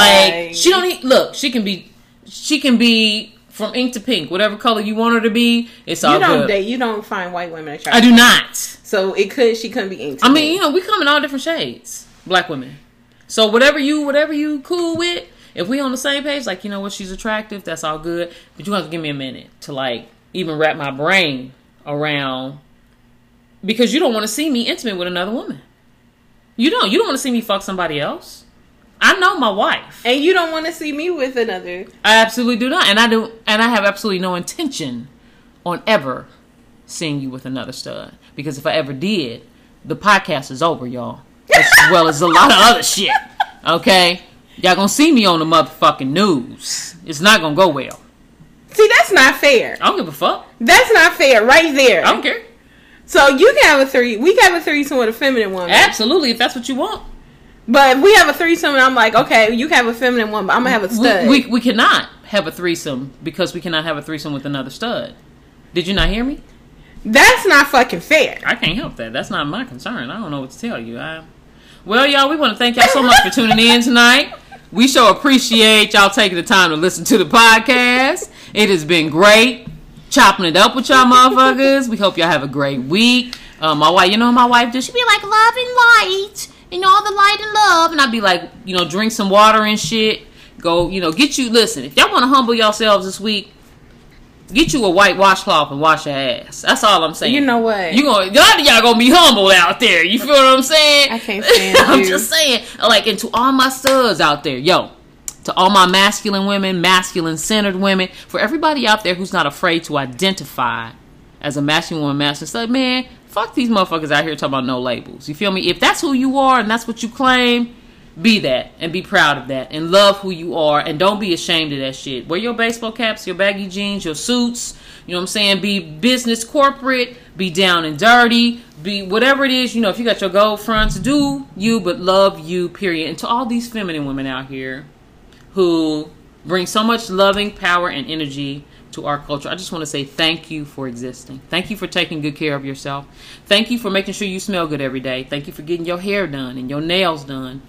Like she don't need, look. She can be. She can be. From ink to pink, whatever color you want her to be, it's all you don't, good. They, you don't find white women attractive. I do not. So it could, she couldn't be ink to I mean, pink. You know, we come in all different shades, black women. So whatever you, whatever you cool with, if we on the same page, like, you know what, she's attractive, that's all good. But you have to give me a minute to, like, even wrap my brain around, because you don't want to see me intimate with another woman. You don't. You don't want to see me fuck somebody else. I know my wife. And you don't want to see me with another. I absolutely do not. And I do, and I have absolutely no intention on ever seeing you with another stud. Because if I ever did, the podcast is over, y'all. As well as a lot of other shit. Okay? Y'all gonna see me on the motherfucking news. It's not gonna go well. See, that's not fair. I don't give a fuck. That's not fair right there. I don't care. So you can have a three. We can have a threesome with a feminine woman. Absolutely, if that's what you want. But if we have a threesome and I'm like, okay, you can have a feminine one, but I'm going to have a stud. We, we we cannot have a threesome because we cannot have a threesome with another stud. Did you not hear me? That's not fucking fair. I can't help that. That's not my concern. I don't know what to tell you. I, well, y'all, we want to thank y'all so much for tuning in tonight. We sure appreciate y'all taking the time to listen to the podcast. It has been great chopping it up with y'all motherfuckers. We hope y'all have a great week. Um, my wife, you know my wife does? She be like, love and light. And all the light and love. And I'd be like, you know, drink some water and shit. Go, you know, get you, listen, if y'all want to humble yourselves this week, get you a white washcloth and wash your ass. That's all I'm saying. You know what? You gonna, y'all, y'all gonna be humble out there. You feel what I'm saying? I can't stand you. I'm just saying. Like, and to all my studs out there, yo, to all my masculine women, masculine-centered women, for everybody out there who's not afraid to identify as a masculine woman, masculine stud, man, fuck these motherfuckers out here talking about no labels. You feel me? If that's who you are and that's what you claim, be that and be proud of that and love who you are and don't be ashamed of that shit. Wear your baseball caps, your baggy jeans, your suits. You know what I'm saying? Be business corporate, be down and dirty, be whatever it is. You know, if you got your gold fronts, do you, but love you, period. And to all these feminine women out here who bring so much loving power and energy to our culture, I just want to say thank you for existing. Thank you for taking good care of yourself. Thank you for making sure you smell good every day. Thank you for getting your hair done and your nails done.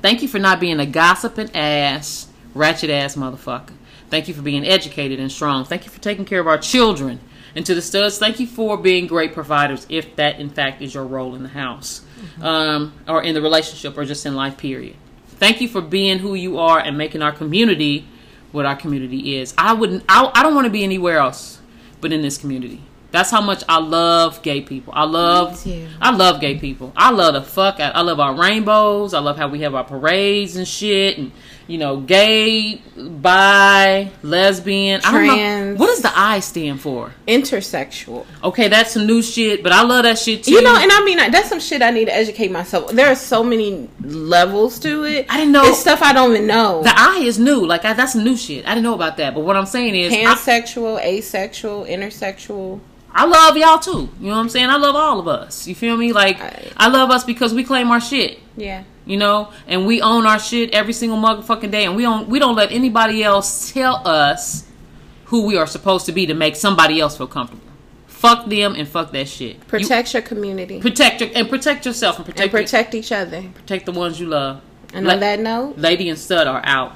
Thank you for not being a gossiping ass, ratchet ass motherfucker. Thank you for being educated and strong. Thank you for taking care of our children. And to the studs, thank you for being great providers, if that in fact is your role in the house, mm-hmm. um, or in the relationship, or just in life, period. Thank you for being who you are and making our community what our community is. I wouldn't. I, I don't want to be anywhere else but in this community. That's how much I love gay people. I love. I love gay people. I love the fuck. I, I love our rainbows. I love how we have our parades and shit. And you know, gay, bi, lesbian, trans. I don't know, what does the I stand for? Intersexual. Okay, that's some new shit. But I love that shit too. You know, and I mean, that's some shit I need to educate myself. There are so many levels to it. I didn't know. It's stuff I don't even know. The I is new. Like, I, that's new shit. I didn't know about that. But what I'm saying is pansexual, I, asexual, intersexual. I love y'all too. You know what I'm saying? I love all of us. You feel me? Like, I, I love us because we claim our shit. Yeah. You know, and we own our shit every single motherfucking day, and we don't we don't let anybody else tell us who we are supposed to be to make somebody else feel comfortable. Fuck them and fuck that shit. Protect you, your community. Protect your, and protect yourself and protect and protect your, each other. Protect the ones you love. And La- on that note, Lady and Stud are out.